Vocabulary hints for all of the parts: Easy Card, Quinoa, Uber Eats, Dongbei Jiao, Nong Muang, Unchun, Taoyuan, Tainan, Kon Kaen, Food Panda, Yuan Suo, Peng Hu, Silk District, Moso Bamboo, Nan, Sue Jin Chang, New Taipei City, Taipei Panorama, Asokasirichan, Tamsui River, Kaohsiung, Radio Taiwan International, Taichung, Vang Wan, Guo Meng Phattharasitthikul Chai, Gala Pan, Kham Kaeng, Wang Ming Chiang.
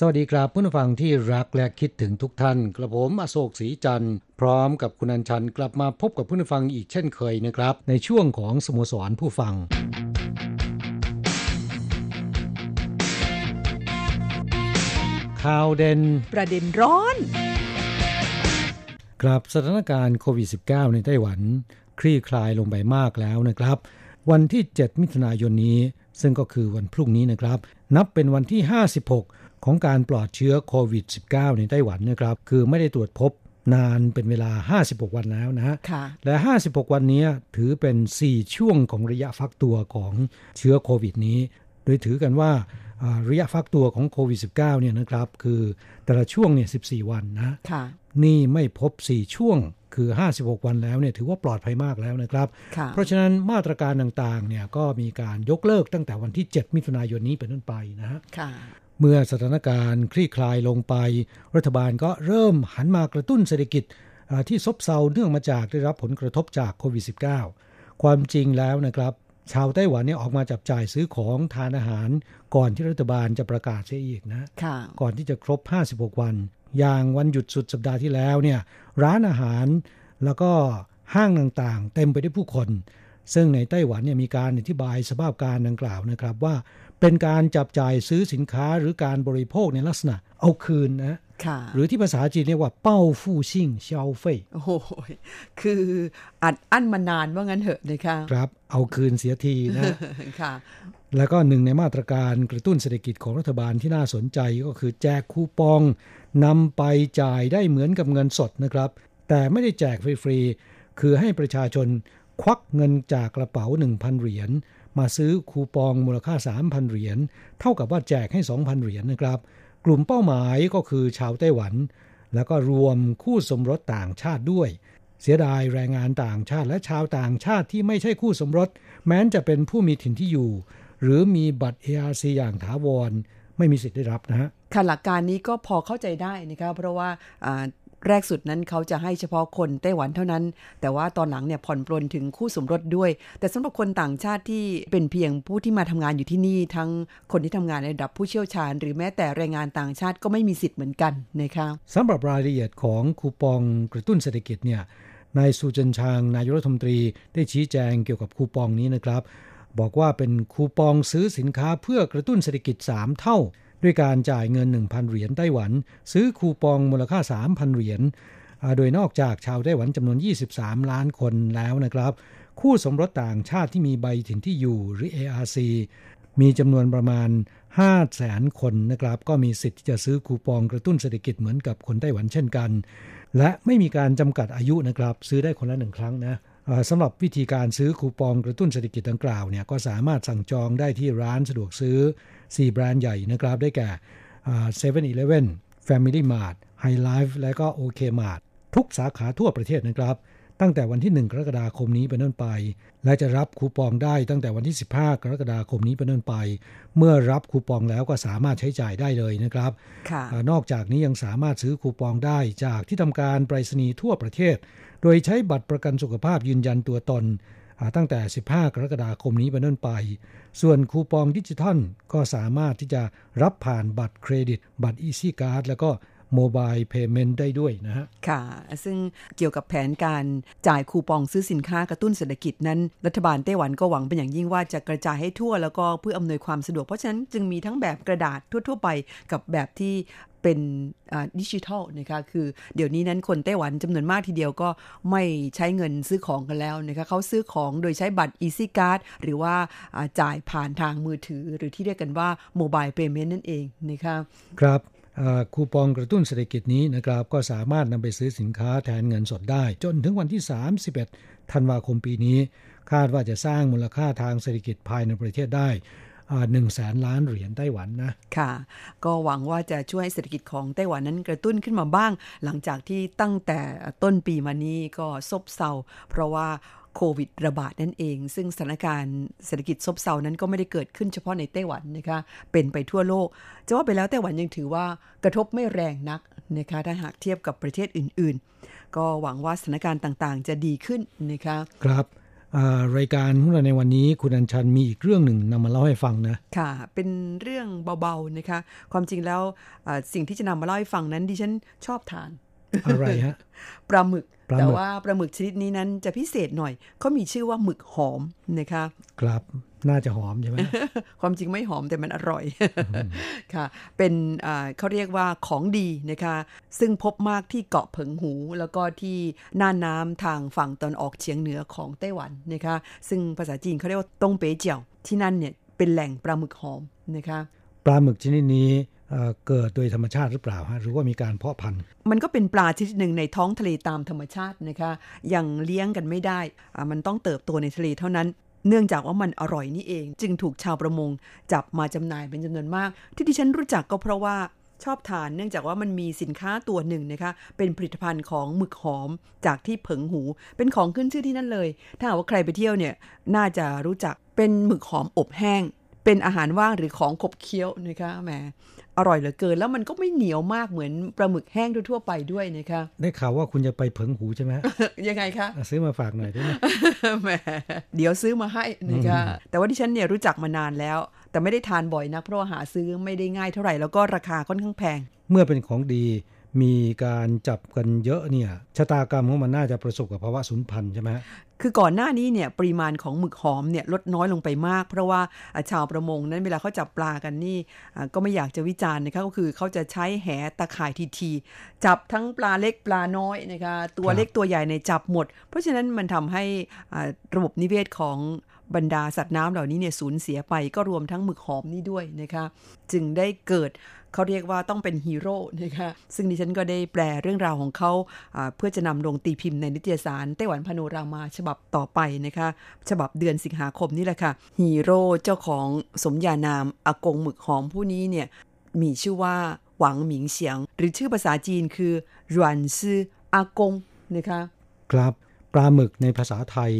สวัสดีครับผู้ฟังที่รักและคิดถึงทุกท่านกระผมอโศกศรีจันทร์พร้อมกับคุณอัญชันกลับมาพบกับผู้ฟังอีกเช่นเคยนะครับในช่วงของสโมสรผู้ฟังข่าวเด่นประเด็นร้อนครับสถานการณ์โควิด -19 ในไต้หวันคลี่คลายลงไปมากแล้วนะครับวันที่7มิถุนายนนี้ซึ่งก็คือวันพรุ่งนี้นะครับนับเป็นวันที่56ของการปลอดเชื้อโควิด -19 ในไต้หวันนะครับคือไม่ได้ตรวจพบนานเป็นเวลา56วันแล้วนะฮะและ56วันนี้ถือเป็น4ช่วงของระยะฟักตัวของเชื้อโควิดนี้โดยถือกันว่าระยะฟักตัวของโควิด -19 เนี่ยนะครับคือแต่ละช่วงเนี่ย14วันนะนี่ไม่พบ4ช่วงคือ56วันแล้วเนี่ยถือว่าปลอดภัยมากแล้วนะครับเพราะฉะนั้นมาตรการต่างๆเนี่ยก็มีการยกเลิกตั้งแต่วันที่7มิถุนายนนี้เป็นต้นไปนะฮะเมื่อสถานการณ์คลี่คลายลงไปรัฐบาลก็เริ่มหันมากระตุ้นเศรษฐกิจที่ซบเซาเนื่องมาจากได้รับผลกระทบจากโควิด -19 ความจริงแล้วนะครับชาวไต้หวันเนี่ยออกมาจับจ่ายซื้อของทานอาหารก่อนที่รัฐบาลจะประกาศเสียอีกนะก่อนที่จะครบ56วันอย่างวันหยุดสุดสัปดาห์ที่แล้วเนี่ยร้านอาหารแล้วก็ห้างต่างๆเต็มไปด้วยผู้คนซึ่งในไต้หวันเนี่ยมีการอธิบายสภาพการดังกล่าวนะครับว่าเป็นการจับจ่ายซื้อสินค้าหรือการบริโภคในลักษณะเอาคืนนะหรือที่ภาษาจีนเรียกว่าเป้าฟู่ชิ่งเซียวเฟ่ยโอ้โหคืออัดอั้นมานานว่างั้นเหอะนะคะครับเอาคืนเสียทีนะค่ะแล้วก็หนึ่งในมาตรการกระตุ้นเศรษฐกิจของรัฐบาลที่น่าสนใจก็คือแจกคูปองนำไปจ่ายได้เหมือนกับเงินสดนะครับแต่ไม่ได้แจกฟรีๆคือให้ประชาชนควักเงินจากกระเป๋า 1,000 เหรียญมาซื้อคูปองมูลค่า 3,000 เหรียญเท่ากับว่าแจกให้ 2,000 เหรียญนะครับกลุ่มเป้าหมายก็คือชาวไต้หวันแล้วก็รวมคู่สมรสต่างชาติด้วยเสียดายแรงงานต่างชาติและชาวต่างชาติที่ไม่ใช่คู่สมรสแม้นจะเป็นผู้มีถิ่นที่อยู่หรือมีบัตร ARC อย่างถาวรไม่มีสิทธิ์ได้รับนะฮะค่ะหลักการนี้ก็พอเข้าใจได้นะครับเพราะว่าแรกสุดนั้นเขาจะให้เฉพาะคนไต้หวันเท่านั้นแต่ว่าตอนหลังเนี่ยผ่อนปลนถึงคู่สมรสด้วยแต่สำหรับคนต่างชาติที่เป็นเพียงผู้ที่มาทำงานอยู่ที่นี่ทั้งคนที่ทำงานในระดับผู้เชี่ยวชาญหรือแม้แต่แรงงานต่างชาติก็ไม่มีสิทธิ์เหมือนกันนะคะสำหรับรายละเอียดของคูปองกระตุ้นเศรษฐกิจเนี่ยนายซูเจินชางนายกรัฐมนตรีได้ชี้แจงเกี่ยวกับคูปองนี้นะครับบอกว่าเป็นคูปองซื้อสินค้าเพื่อกระตุ้นเศรษฐกิจ3เท่าด้วยการจ่ายเงิน 1,000 เหรียญไต้หวันซื้อคูปองมูลค่า 3,000 เหรียญโดยนอกจากชาวไต้หวันจำนวน23ล้านคนแล้วนะครับคู่สมรสต่างชาติที่มีใบถิ่นที่อยู่หรือ ARC มีจำนวนประมาณ 500,000 คนนะครับก็มีสิทธิ์ที่จะซื้อคูปองกระตุ้นเศรษฐกิจเหมือนกับคนไต้หวันเช่นกันและไม่มีการจำกัดอายุนะครับซื้อได้คนละ1ครั้งนะสำหรับวิธีการซื้อคูปองกระตุ้นเศรษฐกิจดังกล่าวเนี่ยก็สามารถสั่งจองได้ที่ร้านสะดวกซื้อ4แบรนด์ใหญ่นะครับได้แก่ 7-Eleven, Family Mart, High Life และก็ OK Mart ทุกสาขาทั่วประเทศนะครับตั้งแต่วันที่1กรกฎาคมนี้เป็นต้นไปและจะรับคูปองได้ตั้งแต่วันที่15กรกฎาคมนี้เป็นต้นไปเมื่อรับคูปองแล้วก็สามารถใช้จ่ายได้เลยนะครับนอกจากนี้ยังสามารถซื้อคูปองได้จากที่ทำการไปรษณีย์ทั่วประเทศโดยใช้บัตรประกันสุขภาพยืนยันตัวตนตั้งแต่15กรกฎาคมนี้เป็นต้นไปส่วนคูปองดิจิทัลก็สามารถที่จะรับผ่านบัตรเครดิตบัตร Easy Card แล้วก็mobile payment ได้ด้วยนะฮะค่ะซึ่งเกี่ยวกับแผนการจ่ายคูปองซื้อสินค้ากระตุ้นเศรษฐกิจนั้นรัฐบาลไต้หวันก็หวังเป็นอย่างยิ่งว่าจะกระจายให้ทั่วแล้วก็เพื่ออำนวยความสะดวกเพราะฉะนั้นจึงมีทั้งแบบกระดาษทั่วๆไปกับแบบที่ เป็นดิจิทัลนะคะคือเดี๋ยวนี้นั้นคนไต้หวันจำนวนมากทีเดียวก็ไม่ใช้เงินซื้อของกันแล้วนะคะเขาซื้อของโดยใช้บัตร Easy Card หรือว่าจ่ายผ่านทางมือถือหรือที่เรียกกันว่า Mobile Payment นั่นเองนะคะครับคูปองกระตุ้นเศรษฐกิจนี้นะครับก็สามารถนำไปซื้อสินค้าแทนเงินสดได้จนถึงวันที่31ธันวาคมปีนี้คาดว่าจะสร้างมูลค่าทางเศรษฐกิจภายในประเทศได้100,000 ล้านเหรียญไต้หวันนะค่ะก็หวังว่าจะช่วยเศรษฐกิจของไต้หวันนั้นกระตุ้นขึ้นมาบ้างหลังจากที่ตั้งแต่ต้นปีมานี้ก็ซบเซาเพราะว่าโควิดระบาดนั่นเองซึ่งสถานการณ์เศรษฐกิจซบเซานั้นก็ไม่ได้เกิดขึ้นเฉพาะในไต้หวันนะคะเป็นไปทั่วโลกจะว่าไปแล้วไต้หวันยังถือว่ากระทบไม่แรงนักนะคะถ้าหากเทียบกับประเทศอื่นๆก็หวังว่าสถานการณ์ต่างๆจะดีขึ้นนะคะครับรายการของเราในวันนี้คุณอัญชันมีอีกเรื่องหนึ่งนำมาเล่าให้ฟังนะค่ะเป็นเรื่องเบาๆนะคะความจริงแล้วสิ่งที่จะนำมาเล่าให้ฟังนั้นดิฉันชอบทานอะไรฮะปลาหมึกแต่ว่าปลาหมึกชนิดนี้นั้นจะพิเศษหน่อยเขามีชื่อว่าหมึกหอมนะคะครับน่าจะหอมใช่ไหม ความจริงไม่หอมแต่มันอร่อย ค่ะเป็นเขาเรียกว่าของดีนะคะซึ่งพบมากที่เกาะเผิงหูแล้วก็ที่น่านน้ำทางฝั่งตอนออกเฉียงเหนือของไต้หวันนะคะซึ่งภาษาจีนเขาเรียกว่าตงเป๋เจียวที่นั่นเนี่ยเป็นแหล่งปลาหมึกหอมนะคะปลาหมึกชนิดนี้เกิดโดยธรรมชาติหรือเปล่าหรือว่ามีการเพาะพันธุ์มันก็เป็นปลาชนิดหนึ่งในท้องทะเลตามธรรมชาตินะคะยังเลี้ยงกันไม่ได้มันต้องเติบโตในทะเลเท่านั้นเนื่องจากว่ามันอร่อยนี่เองจึงถูกชาวประมงจับมาจำหน่ายเป็นจำนวนมากที่ดิฉันรู้จักก็เพราะว่าชอบทานเนื่องจากว่ามันมีสินค้าตัวหนึ่งนะคะเป็นผลิตภัณฑ์ของหมึกหอมจากที่เผิงหูเป็นของขึ้นชื่อที่นั่นเลยถ้าหากว่าใครไปเที่ยวเนี่ยน่าจะรู้จักเป็นหมึกหอมอบแห้งเป็นอาหารว่างหรือของขบเคี้ยวนะคะแหมอร่อยเหลือเกินแล้วมันก็ไม่เหนียวมากเหมือนปลาหมึกแห้งทั่วไปด้วยนะคะได้ข่าวว่าคุณจะไปเผิงหูใช่ไหม ยังไงคะซื้อมาฝากหน่อยได้ไหม แหมเดี๋ยวซื้อมาให้นะคะ แต่ว่าที่ฉันเนี่ยรู้จักมานานแล้วแต่ไม่ได้ทานบ่อยนักเพราะหาซื้อไม่ได้ง่ายเท่าไหร่แล้วก็ราคาค่อนข้างแพงเมื่อเป็นของดีมีการจับกันเยอะเนี่ยชะตากรรมของมันน่าจะประสบกับภาวะสูญพันธุ์ใช่ไหมคือก่อนหน้านี้เนี่ยปริมาณของหมึกหอมเนี่ยลดน้อยลงไปมากเพราะว่าชาวประมงนั้นเวลาเขาจับปลากันนี่ก็ไม่อยากจะวิจารณ์นะคะก็คือเขาจะใช้แหตะข่ายทีๆจับทั้งปลาเล็กปลาน้อยนะคะตัวเล็กตัวใหญ่ในจับหมดเพราะฉะนั้นมันทำให้ระบบนิเวศของบรรดาสัตว์น้ำเหล่านี้เนี่ยสูญเสียไปก็รวมทั้งหมึกหอมนี่ด้วยนะคะจึงได้เกิดเขาเรียกว่าต้องเป็นฮีโร่นะคะซึ่งดิฉันก็ได้แปลเรื่องราวของเขาเพื่อจะนำลงตีพิมพ์ในนิตยสารไต้หวันพาโนรามาฉบับต่อไปนะคะฉบับเดือนสิงหาคมนี่แหละค่ะฮีโร่เจ้าของสมญานามอากงหมึกหอมผู้นี้เนี่ยมีชื่อว่าหวังหมิงเฉียงหรือชื่อภาษาจีนคือหยวนซืออากงนะคะครับปลาหมึกในภาษาไทย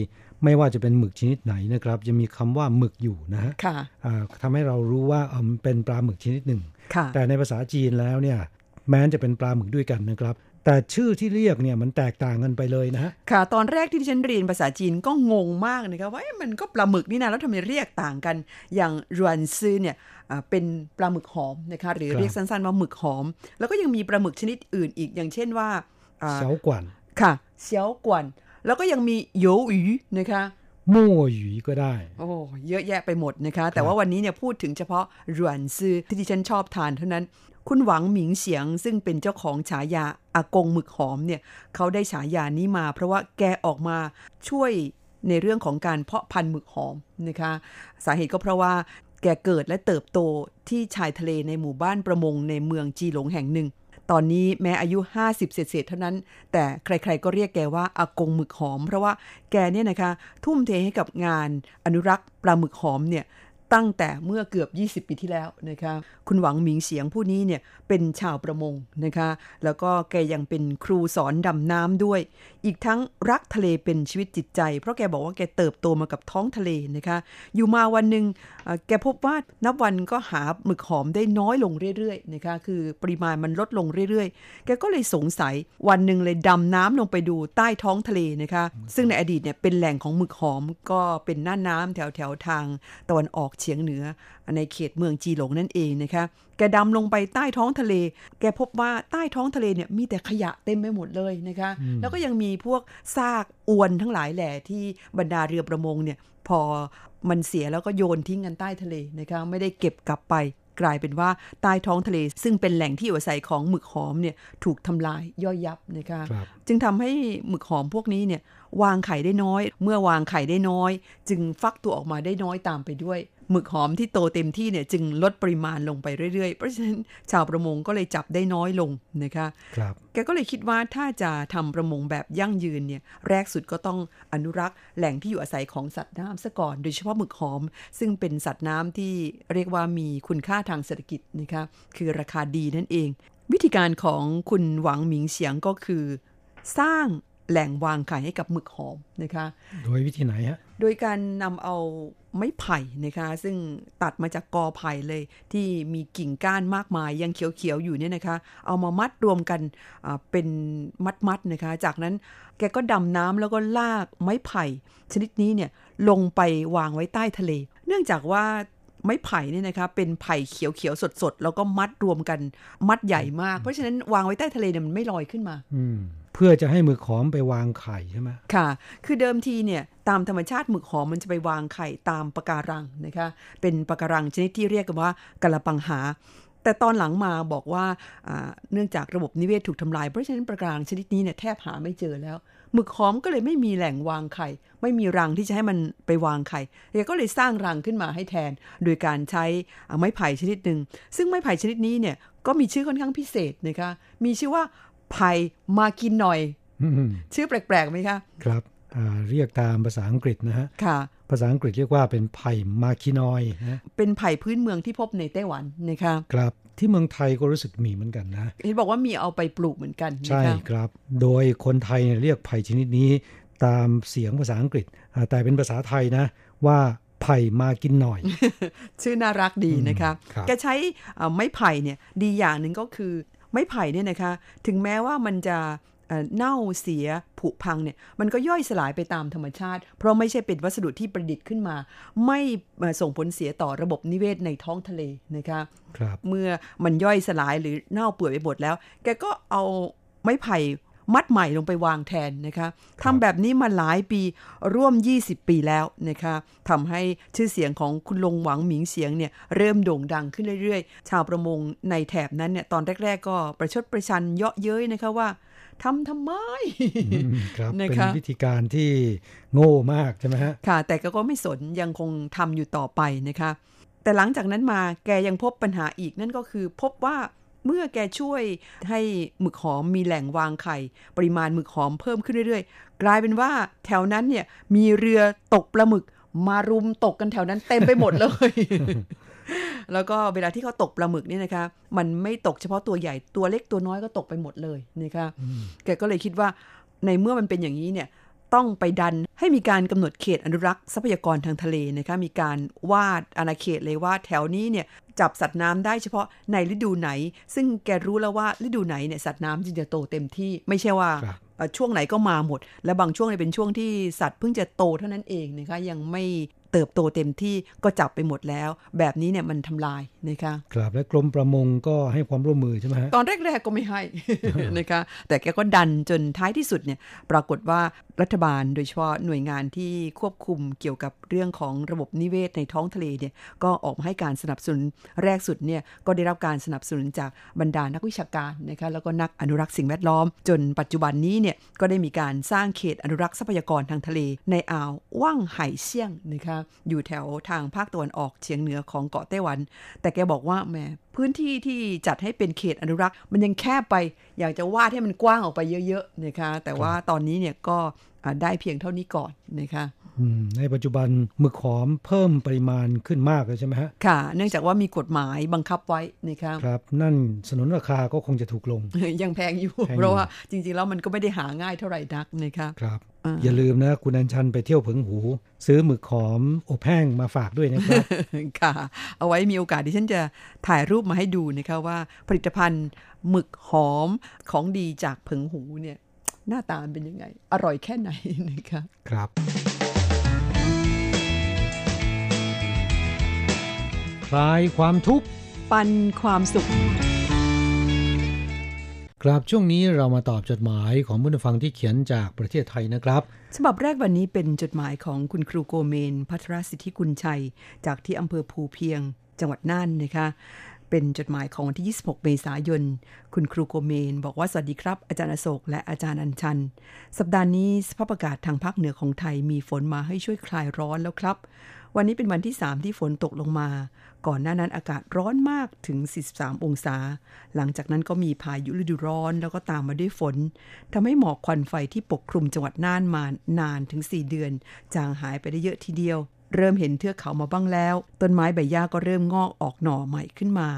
ไม่ว่าจะเป็นหมึกชนิดไหนนะครับจะมีคำว่าหมึกอยู่นะฮะทำให้เรารู้ว่าเป็นปลาหมึกชนิดหนึ่งแต่ในภาษาจีนแล้วเนี่ยแม้จะเป็นปลาหมึกด้วยกันนะครับแต่ชื่อที่เรียกเนี่ยมันแตกต่างกันไปเลยนะฮะค่ะตอนแรกที่ดิฉันเรียนภาษาจีนก็งงมากนะครับว่ามันก็ปลาหมึกนี่นะแล้วทำไมเรียกต่างกันอย่างรวนซือเนี่ยเป็นปลาหมึกหอมนะคะหรือเรียกสั้นๆว่าหมึกหอมแล้วก็ยังมีปลาหมึกชนิดอื่นอีกอย่างเช่นว่าเสียวกวนค่ะเสียวกวนแล้วก็ยังมีโยหยีนะคะโม่หยีก็ได้โอ้เยอะแยะไปหมดนะคะแต่ว่าวันนี้เนี่ยพูดถึงเฉพาะหยวนซือที่ดิฉันชอบทานเท่านั้นคุณหวังหมิงเฉียงซึ่งเป็นเจ้าของฉายาอากงหมึกหอมเนี่ยเขาได้ฉายานี้มาเพราะว่าแกออกมาช่วยในเรื่องของการเพาะพันธุ์หมึกหอมนะคะสาเหตุก็เพราะว่าแกเกิดและเติบโตที่ชายทะเลในหมู่บ้านประมงในเมืองจีหลงแห่งหนึ่งตอนนี้แม้อายุ50เศษเท่านั้นแต่ใครๆก็เรียกแกว่าอากงหมึกหอมเพราะว่าแกเนี่ยนะคะทุ่มเทให้กับงานอนุรักษ์ปลาหมึกหอมเนี่ยตั้งแต่เมื่อเกือบ20ปีที่แล้วนะคะคุณหวังหมิงเฉียงผู้นี้เนี่ยเป็นชาวประมงนะคะแล้วก็แกยังเป็นครูสอนดำน้ำด้วยอีกทั้งรักทะเลเป็นชีวิตจิตใจเพราะแกบอกว่าแกเติบโตมากับท้องทะเลนะคะอยู่มาวันหนึ่งแกพบว่านับวันก็หาหมึกหอมได้น้อยลงเรื่อยๆนะคะคือปริมาณมันลดลงเรื่อยๆแกก็เลยสงสัยวันหนึ่งเลยดำน้ำลงไปดูใต้ท้องทะเลนะคะซึ่งในอดีตเนี่ยเป็นแหล่งของหมึกหอมก็เป็นน่านน้ำแถวๆทางตะวันออกเฉียงเหนือในเขตเมืองจีหลงนั่นเองนะคะแกดำลงไปใต้ท้องทะเลแกพบว่าใต้ท้องทะเลเนี่ยมีแต่ขยะเต็มไปหมดเลยนะคะแล้วก็ยังมีพวกซากอวนทั้งหลายแหล่ที่บรรดาเรือประมงเนี่ยพอมันเสียแล้วก็โยนทิ้งกันใต้ทะเลนะคะไม่ได้เก็บกลับไป กลายเป็นว่าใต้ท้องทะเลซึ่งเป็นแหล่งที่อยู่อาศัยของหมึกหอมเนี่ยถูกทำลายย่อยยับนะคะจึงทำให้หมึกหอมพวกนี้เนี่ยวางไข่ได้น้อยเมื่อวางไข่ได้น้อยจึงฟักตัวออกมาได้น้อยตามไปด้วยหมึกหอมที่โตเต็มที่เนี่ยจึงลดปริมาณลงไปเรื่อยๆเพราะฉะนั้นชาวประมงก็เลยจับได้น้อยลงนะคะครับแกก็เลยคิดว่าถ้าจะทำประมงแบบยั่งยืนเนี่ยแรกสุดก็ต้องอนุรักษ์แหล่งที่อยู่อาศัยของสัตว์น้ำซะก่อนโดยเฉพาะหมึกหอมซึ่งเป็นสัตว์น้ำที่เรียกว่ามีคุณค่าทางเศรษฐกิจนะคะคือราคาดีนั่นเองวิธีการของคุณหวังหมิงเฉียงก็คือสร้างแหล่งวางไข่ให้กับหมึกหอมนะคะโดยวิธีไหนฮะโดยการนำเอาไม้ไผ่นะคะซึ่งตัดมาจากกอไผ่เลยที่มีกิ่งก้านมากมายยังเขียวๆอยู่เนี่ยนะคะเอามามัดรวมกันเป็นมัดๆนะคะจากนั้นแกก็ดำน้ำแล้วก็ลากไม้ไผ่ชนิดนี้เนี่ยลงไปวางไว้ใต้ทะเลเนื่องจากว่าไม้ไผ่เนี่ยนะคะเป็นไผ่เขียวๆสดๆแล้วก็มัดรวมกันมัดใหญ่มากเพราะฉะนั้นวางไว้ใต้ทะเลเนี่ยมันไม่ลอยขึ้นมาเพื่อจะให้หมึกหอมไปวางไข่ใช่ไหมค่ะคือเดิมทีเนี่ยตามธรรมชาติหมึกหอมมันจะไปวางไข่ตามปะการังนะคะเป็นปะการังชนิดที่เรียกกันว่ากะละปังหาแต่ตอนหลังมาบอกว่าเนื่องจากระบบนิเวศถูกทำลายเพราะฉะนั้นปะการังชนิดนี้เนี่ยแทบหาไม่เจอแล้วหมึกหอมก็เลยไม่มีแหล่งวางไข่ไม่มีรังที่จะให้มันไปวางไข่แกก็เลยสร้างรังขึ้นมาให้แทนโดยการใช้ไม้ไผ่ชนิดนึงซึ่งไม้ไผ่ชนิดนี้เนี่ยก็มีชื่อค่อนข้างพิเศษนะคะมีชื่อว่าไผ่มากินหน่อยชื่อแปลกๆไหมคะครับเรียกตามภาษาอังกฤษนะฮะค่ะภาษาอังกฤษเรียกว่าเป็นไผ่มากินหน่อยนะเป็นไผ่พื้นเมืองที่พบในไต้หวันนะคะครับที่เมืองไทยก็รู้สึกมีเหมือนกันนะเห็นบอกว่ามีเอาไปปลูกเหมือนกันใช่ครับโดยคนไทยเรียกไผ่ชนิดนี้ตามเสียงภาษาอังกฤษแต่เป็นภาษาไทยนะว่าไผ่มากินหน่อยชื่อน่ารักดีนะคะแกใช้ไม้ไผ่เนี่ยดีอย่างนึงก็คือไม้ไผ่เนี่ยนะคะถึงแม้ว่ามันจะเน่าเสียผุพังเนี่ยมันก็ย่อยสลายไปตามธรรมชาติเพราะไม่ใช่เป็นวัสดุที่ประดิษฐ์ขึ้นมาไม่ส่งผลเสียต่อระบบนิเวศในท้องทะเลนะคะครับเมื่อมันย่อยสลายหรือเน่าเปื่อยไปหมดแล้วแกก็เอาไม้ไผ่มัดใหม่ลงไปวางแทนนะคะทำแบบนี้มาหลายปีร่วม20ปีแล้วนะคะทำให้ชื่อเสียงของคุณลงหวังหมิงเฉียงเนี่ยเริ่มโด่งดังขึ้นเรื่อยๆชาวประมงในแถบนั้นเนี่ยตอนแรกๆก็ประชดประชันเยาะเย้ยนะคะว่าทำไมครับ เป็นวิธีการที่โง่มากใช่ไหมฮะค่ะแต่ก็ไม่สนยังคงทำอยู่ต่อไปนะคะแต่หลังจากนั้นมาแกยังพบปัญหาอีกนั่นก็คือพบว่าเมื่อแกช่วยให้หมึกหอมมีแหล่งวางไข่ปริมาณหมึกหอมเพิ่มขึ้นเรื่อยๆกลายเป็นว่าแถวนั้นเนี่ยมีเรือตกปลาหมึกมารุมตกกันแถวนั้นเต็มไปหมดเลย แล้วก็เวลาที่เขาตกปลาหมึกนี่นะคะมันไม่ตกเฉพาะตัวใหญ่ตัวเล็กตัวน้อยก็ตกไปหมดเลยนะคะแกก็เลยคิดว่าในเมื่อมันเป็นอย่างนี้เนี่ยต้องไปดันให้มีการกำหนดเขตอนุรักษ์ทรัพยากรทางทะเลนะคะมีการวาดอาณาเขตเลยว่าแถวนี้เนี่ยจับสัตว์น้ำได้เฉพาะในฤดูไหนซึ่งแกรู้แล้วว่าฤดูไหนเนี่ยสัตว์น้ำจึงจะโตเต็มที่ไม่ใช่ว่าช่วงไหนก็มาหมดและบางช่วงเนี่ยเป็นช่วงที่สัตว์เพิ่งจะโตเท่านั้นเองนะคะยังไม่เติบโตเต็มที่ก็จับไปหมดแล้วแบบนี้เนี่ยมันทำลายนะคะครับและกรมประมงก็ให้ความร่วมมือใช่ไหมฮะตอนแรกๆก็ไม่ให้ นะคะแต่แกก็ดันจนท้ายที่สุดเนี่ยปรากฏว่ารัฐบาลโดยเฉพาะหน่วยงานที่ควบคุมเกี่ยวกับเรื่องของระบบนิเวศในท้องทะเลเนี่ยก็ออกมาให้การสนับสนุนแรกสุดเนี่ยก็ได้รับการสนับสนุนจากบรรดานักวิชาการนะคะแล้วก็นักอนุรักษ์สิ่งแวดล้อมจนปัจจุบันนี้เนี่ยก็ได้มีการสร้างเขตอนุรักษ์ทรัพยากรทางทะเลในอ่าวว่างไหเซียงนะคะอยู่แถวทางภาคตะวันออกเฉียงเหนือของเกาะไต้หวันแต่แกบอกว่าแหมพื้นที่ที่จัดให้เป็นเขตอนุรักษ์มันยังแคบไปอยากจะวาดให้มันกว้างออกไปเยอะๆนะคะแต่ว่าตอนนี้เนี่ยก็ได้เพียงเท่านี้ก่อนนะคะในปัจจุบันหมึกหอมเพิ่มปริมาณขึ้นมากเลยใช่ไหมฮะค่ะเนื่องจากว่ามีกฎหมายบังคับไว้นะคะครับนั่นสนนราคาก็คงจะถูกลง ยังแพงอยู่เพราะว่าจริงๆแล้วมันก็ไม่ได้หาง่ายเท่าไหร่นักนะคะครับอย่าลืมนะคุณอัญชันไปเที่ยวเผิงหูซื้อหมึกหอมอบแห้งมาฝากด้วยนะครับ ค่ะเอาไว้มีโอกาสที่ฉันจะถ่ายรูปมาให้ดูนะคะว่าผลิตภัณฑ์หมึกหอมของดีจากเผิงหูเนี่ยหน้าตาเป็นยังไงอร่อยแค่ไหนนะคะครับคลายความทุกข์ปันความสุขครับช่วงนี้เรามาตอบจดหมายของผู้ฟังที่เขียนจากประเทศไทยนะครับฉบับแรกวันนี้เป็นจดหมายของคุณครูโกเมนภัทรสิทธิกุลชัยจากที่อำเภอภูเพียง จังหวัดน่านนะคะเป็นจดหมายของวันที่26เมษายนคุณครูโกเมนบอกว่าสวัสดีครับอาจารย์อโศกและอาจารย์อัญชันสัปดาห์นี้สภาพอากาศทางภาคเหนือของไทยมีฝนมาให้ช่วยคลายร้อนแล้วครับวันนี้เป็นวันที่3ที่ฝนตกลงมาก่อนหน้านั้นอากาศร้อนมากถึง43องศาหลังจากนั้นก็มีพายุฤดูร้อนแล้วก็ตามมาด้วยฝนทำให้หมอกควันไฟที่ปกคลุมจังหวัดน่านมานานถึง4เดือนจางหายไปได้เยอะทีเดียวเริ่มเห็นเทือกเขามาบ้างแล้วต้นไม้ใบหญ้าก็เริ่มงอกออกหน่อใหม่ขึ้นมา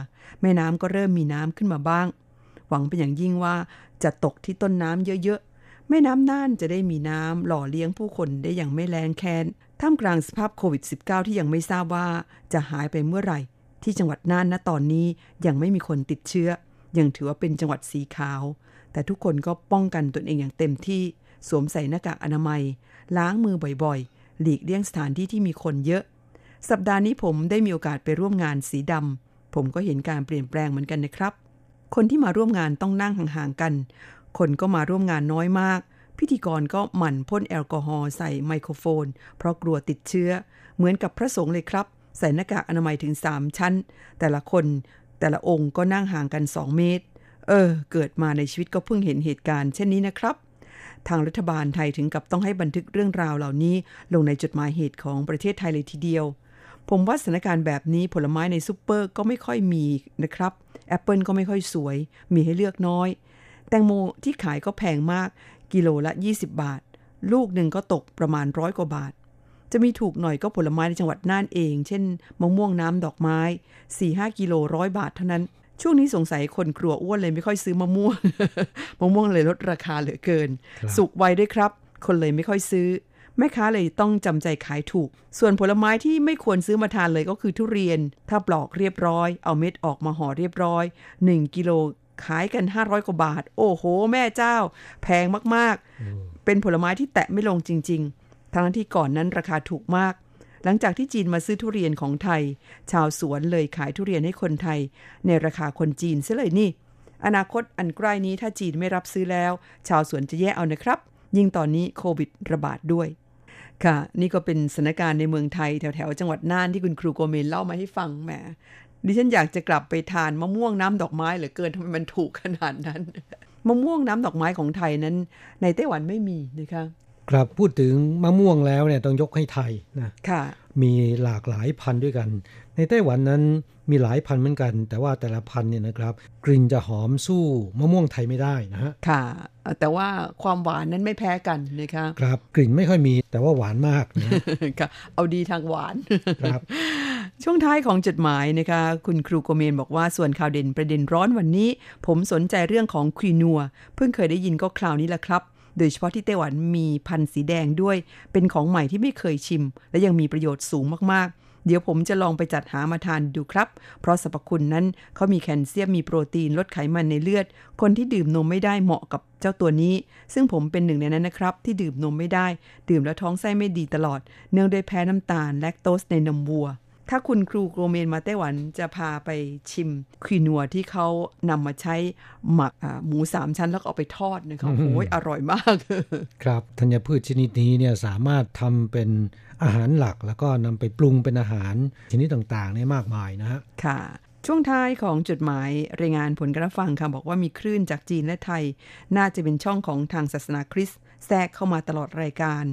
แม่น้ำก็เริ่มมีน้ำขึ้นมาบ้างหวังเป็นอย่างยิ่งว่าจะตกที่ต้นน้ำเยอะๆแม่น้ำน่านจะได้มีน้ำหล่อเลี้ยงผู้คนได้อย่างไม่แลนแค้นท่ามกลางสภาพโควิด -19 ที่ยังไม่ทราบว่าจะหายไปเมื่อไหร่ที่จังหวัดน่านณตอนนี้ยังไม่มีคนติดเชื้อยังถือว่าเป็นจังหวัดสีขาวแต่ทุกคนก็ป้องกันตนเองอย่างเต็มที่สวมใส่หน้ากากอนามัยล้างมือบ่อยๆหลีกเลี่ยงสถานที่ที่มีคนเยอะสัปดาห์นี้ผมได้มีโอกาสไปร่วมงานสีดำผมก็เห็นการเปลี่ยนแปลงเหมือนกันนะครับคนที่มาร่วมงานต้องนั่งห่างๆกันคนก็มาร่วมงานน้อยมากพิธีกรก็หมั่นพ่นแอลกอฮอล์ใส่ไมโครโฟนเพราะกลัวติดเชื้อเหมือนกับพระสงฆ์เลยครับใส่หน้ากากอนามัยถึง3ชั้นแต่ละคนแต่ละองค์ก็นั่งห่างกัน2เมตรเกิดมาในชีวิตก็เพิ่งเห็นเหตุการณ์เช่นนี้นะครับทางรัฐบาลไทยถึงกับต้องให้บันทึกเรื่องราวเหล่านี้ลงในจดหมายเหตุของประเทศไทยเลยทีเดียวผมว่าสถานการณ์แบบนี้ผลไม้ในซุปเปอร์ก็ไม่ค่อยมีนะครับแอปเปิลก็ไม่ค่อยสวยมีให้เลือกน้อยแตงโมที่ขายก็แพงมากกิโลละ20บาทลูกหนึ่งก็ตกประมาณ100กว่าบาทจะมีถูกหน่อยก็ผลไม้ในจังหวัดน่านเองเช่นมะม่วงน้ำดอกไม้ 4-5 กิโล100บาทเท่านั้นช่วงนี้สงสัยคนกลัวอ้วนเลยไม่ค่อยซื้อมะม่วง มะม่วงเลยลดราคาเหลือเกินสุกไวด้วยครับคนเลยไม่ค่อยซื้อแม่ค้าเลยต้องจำใจขายถูกส่วนผลไม้ที่ไม่ควรซื้อมาทานเลยก็คือทุเรียนถ้าปลอกเรียบร้อยเอาเม็ดออกมาห่อเรียบร้อย1กิโลขายกัน500กว่าบาทโอ้โหแม่เจ้าแพงมากๆเป็นผลไม้ที่แตะไม่ลงจริงๆทั้งที่ก่อนนั้นราคาถูกมากหลังจากที่จีนมาซื้อทุเรียนของไทยชาวสวนเลยขายทุเรียนให้คนไทยในราคาคนจีนซะเลยนี่อนาคตอันใกล้นี้ถ้าจีนไม่รับซื้อแล้วชาวสวนจะแย่เอานะครับยิ่งตอนนี้โควิดระบาดด้วยค่ะนี่ก็เป็นสถานการณ์ในเมืองไทยแถวๆจังหวัดน่านที่คุณครูโกเมนเล่ามาให้ฟังแหมดิฉันอยากจะกลับไปทานมะม่วงน้ำดอกไม้เหลือเกินทำไมมันถูกขนาดนั้นมะม่วงน้ำดอกไม้ของไทยนั้นในไต้หวันไม่มีนะคะครับพูดถึงมะม่วงแล้วเนี่ยต้องยกให้ไทยนะค่ะมีหลากหลายพันธุ์ด้วยกันในไต้หวันนั้นมีหลายพันธุ์เหมือนกันแต่ว่าแต่ละพันธุ์เนี่ยนะครับกลิ่นจะหอมสู้มะม่วงไทยไม่ได้นะฮะค่ะแต่ว่าความหวานนั้นไม่แพ้กันนะคะครับกลิ่นไม่ค่อยมีแต่ว่าหวานมากนะค่ะเอาดีทางหวานครับช่วงท้ายของจดหมายนะคะคุณครูโกเมนบอกว่าส่วนข่าวเด่นประเด็นร้อนวันนี้ผมสนใจเรื่องของควีนัวเพิ่งเคยได้ยินก็คราวนี้แหละครับโดยเฉพาะที่ไต้หวันมีพันธุ์สีแดงด้วยเป็นของใหม่ที่ไม่เคยชิมและยังมีประโยชน์สูงมากๆเดี๋ยวผมจะลองไปจัดหามาทานดูครับเพราะสรรพคุณนั้นเขามีแคลเซียมมีโปรตีนลดไขมันในเลือดคนที่ดื่มนมไม่ได้เหมาะกับเจ้าตัวนี้ซึ่งผมเป็นหนึ่งในนั้นนะครับที่ดื่มนมไม่ได้ดื่มแล้วท้องไส้ไม่ดีตลอดเนื่องด้วยแพ้น้ำตาลแลคโตสในนมวัวถ้าคุณครูโกเมนมาไต้หวันจะพาไปชิมควีนัวที่เขานำมาใช้หมักหมู3ชั้นแล้วก็เอาไปทอดนะครับโอ้ยอร่อยมากครับธัญพืชชนิดนี้เนี่ยสามารถทำเป็นอาหารหลักแล้วก็นำไปปรุงเป็นอาหารชนิดต่างๆเนี่ยมากมายนะฮะค่ะช่วงท้ายของจดหมายรายงานผลการรับฟังค่ะบอกว่ามีคลื่นจากจีนและไทยน่าจะเป็นช่องของทางศาสนาคริสต์แทรกเข้ามาตลอดรายการ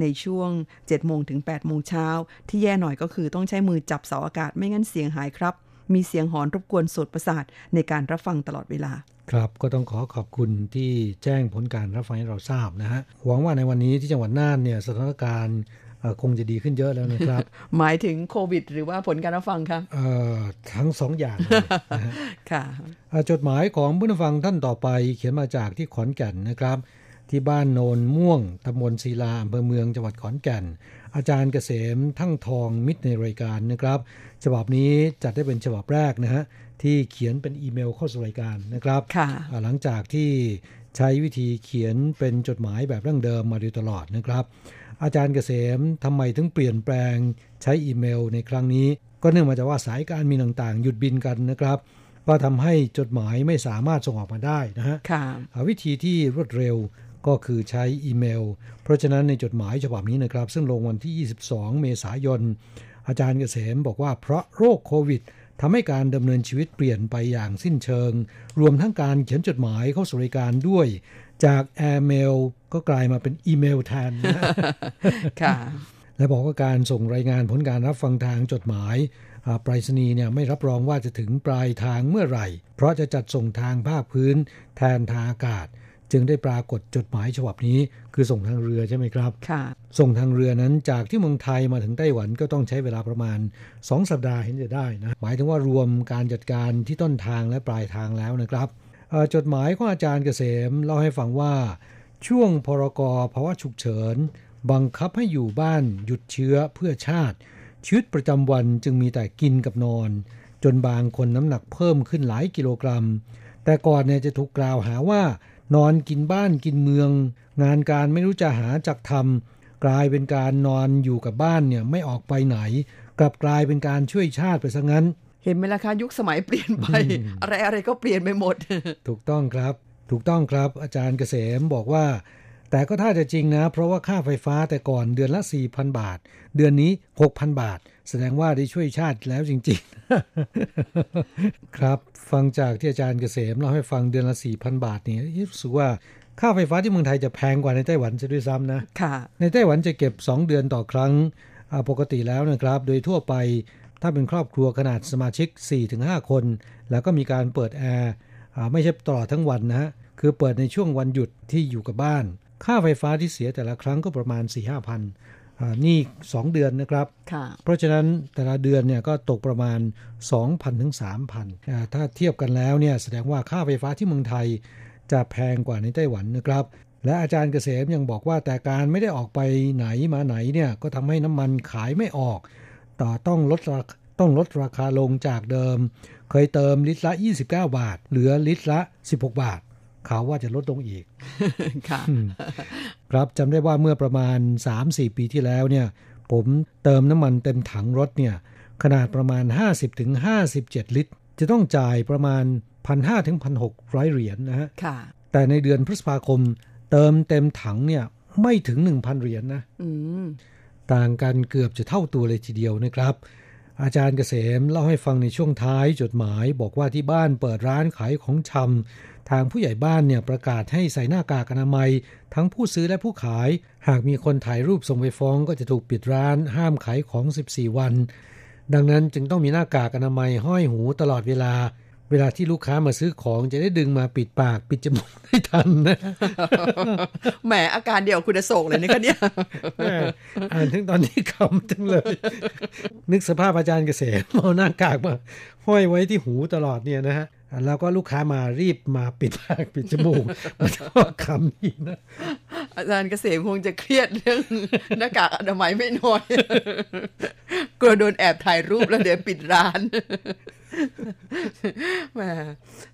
ในช่วง 7:00 ถึง 8:00 น.ที่แย่หน่อยก็คือต้องใช้มือจับเสาอากาศไม่งั้นเสียงหายครับมีเสียงหอนรบกวนโสตประสาทในการรับฟังตลอดเวลาครับก็ต้องขอบคุณที่แจ้งผลการรับฟังให้เราทราบนะฮะหวังว่าในวันนี้ที่จังหวัดน่านเนี่ยสถานการณ์คงจะดีขึ้นเยอะแล้วนะครับ หมายถึงโควิดหรือว่าผลการรับฟังครับทั้งสองอย่าง ค่ะจดหมายของผู้ฟังท่านต่อไปเขียนมาจากที่ขอนแก่นนะครับที่บ้านโนนม่วงตำบลศิลาอำเภอเมืองจังหวัดขอนแก่นอาจารย์เกษมทั้งทองมิตรในรายการนะครับฉบับนี้จัดได้เป็นฉบับแรกนะฮะที่เขียนเป็นอีเมลเข้าสู่รายการนะครับหลังจากที่ใช้วิธีเขียนเป็นจดหมายแบบดั้งเดิมมาโดยตลอดนะครับอาจารย์เกษมทำไมถึงเปลี่ยนแปลงใช้อีเมลในครั้งนี้ก็เนื่องมาจากว่าสายการบินต่างๆหยุดบินกันนะครับก็ทำให้จดหมายไม่สามารถส่งออกมาได้นะฮะวิธีที่รวดเร็วก็คือใช้อีเมลเพราะฉะนั้นในจดหมายฉบับนี้นะครับซึ่งลงวันที่22 เมษายนอาจารย์เกษมบอกว่าเพราะโรคโควิด ทำให้การดำเนินชีวิตเปลี่ยนไปอย่างสิ้นเชิงรวมทั้งการเขียนจดหมายเข้าสู่รายการด้วยจากแอร์เมลก็กลายมาเป็นอีเมลแทนค่ะและบอกว่าการส่งรายงานผลการรับฟังทางจดหมายไปรษณีย์เนี่ยไม่รับรองว่าจะถึงปลายทางเมื่อไหร่เพราะจะจัดส่งทางภาคพื้นแทนทางอากาศจึงได้ปรากฏจดหมายฉบับนี้คือส่งทางเรือใช่ไหมครับค่ะส่งทางเรือนั้นจากที่เมืองไทยมาถึงไต้หวันก็ต้องใช้เวลาประมาณ2 สัปดาห์เห็นจะได้นะหมายถึงว่ารวมการจัดการที่ต้นทางและปลายทางแล้วนะครับจดหมายของอาจารย์เกษมเล่าให้ฟังว่าช่วงพรกภาวะฉุกเฉินบังคับให้อยู่บ้านหยุดเชื้อเพื่อชาติชีวิตประจำวันจึงมีแต่กินกับนอนจนบางคนน้ำหนักเพิ่มขึ้นหลายกิโลกรัมแต่ก่อนเนี่ยจะถูกกล่าวหาว่านอนกินบ้านกินเมืองงานการไม่รู้จะหาจักทำกลายเป็นการนอนอยู่กับบ้านเนี่ยไม่ออกไปไหนกลับกลายเป็นการช่วยชาติไปซะงั้นเห็นไหมล่ะคะยุคสมัยเปลี่ยนไป อะไรก็เปลี่ยนไปหมด ถูกต้องครับถูกต้องครับอาจารย์เกษมบอกว่าแต่ก็ถ้าจะจริงนะเพราะว่าค่าไฟฟ้าแต่ก่อนเดือนละ 4,000 บาทเดือนนี้ 6,000 บาทแสดงว่าได้ช่วยชาติแล้วจริงๆครับฟังจากที่อาจารย์เกษมเล่าให้ฟังเดือนละ 4,000 บาทนี่รู้สึกว่าค่าไฟฟ้าที่เมืองไทยจะแพงกว่าในไต้หวันซะด้วยซ้ำนะในไต้หวันจะเก็บ2เดือนต่อครั้งปกติแล้วนะครับโดยทั่วไปถ้าเป็นครอบครัวขนาดสมาชิก 4-5 คนแล้วก็มีการเปิดแอร์ไม่ใช่ตลอดทั้งวันนะฮะคือเปิดในช่วงวันหยุดที่อยู่กับบ้านค่าไฟฟ้าที่เสียแต่ละครั้งก็ประมาณ 4-5,000 นี่2เดือนนะครับเพราะฉะนั้นแต่ละเดือนเนี่ยก็ตกประมาณ 2,000 ถึง 3,000 ถ้าเทียบกันแล้วเนี่ยแสดงว่าค่าไฟฟ้าที่เมืองไทยจะแพงกว่าในไต้หวันนะครับและอาจารย์เกษมยังบอกว่าแต่การไม่ได้ออกไปไหนมาไหนเนี่ยก็ทำให้น้ำมันขายไม่ออกต่อต้องลดราคาลงจากเดิมเคยเติมลิตรละ29 บาทเหลือลิตรละ16 บาทข่าวว่าจะลดลงอีกครับจำได้ว่าเมื่อประมาณ 3-4 ปีที่แล้วเนี่ยผมเติมน้ำมันเต็มถังรถเนี่ยขนาดประมาณ 50-57 ลิตรจะต้องจ่ายประมาณ 1,500-1,600 เหรียญนะฮะแต่ในเดือนพฤษภาคมเติมเต็มถังเนี่ยไม่ถึง 1,000 เหรียญนะต่างกันเกือบจะเท่าตัวเลยทีเดียวนะครับอาจารย์เกษมเล่าให้ฟังในช่วงท้ายจดหมายบอกว่าที่บ้านเปิดร้านขายของชำทางผู้ใหญ่บ้านเนี่ยประกาศให้ใส่หน้ากากอนามัยทั้งผู้ซื้อและผู้ขายหากมีคนถ่ายรูปส่งไปฟ้องก็จะถูกปิดร้านห้ามขายของ14วันดังนั้นจึงต้องมีหน้ากากอนามัยห้อยหูตลอดเวลาที่ลูกค้ามาซื้อของจะได้ดึงมาปิดปากปิดจมูกให้ทันนะแหมอาการเดียวคุณจะโศกเลยนะคะเนี่ยอ่านถึงตอนนี้ขำจังเลยนึกสภาพอาจารย์เกษมเอาหน้ากากมาห้อยไว้ที่หูตลอดเนี่ยนะฮะแล้วก็ลูกค้ามารีบมาปิดปากปิดจมูกมาทอดคำนี้นะอาจารย์เกษมคงจะเครียดเรื่องหน้ากากอนามัยไม่น้อยกลัวโดนแอบถ่ายรูปแล้วเดี๋ยวปิดร้านมา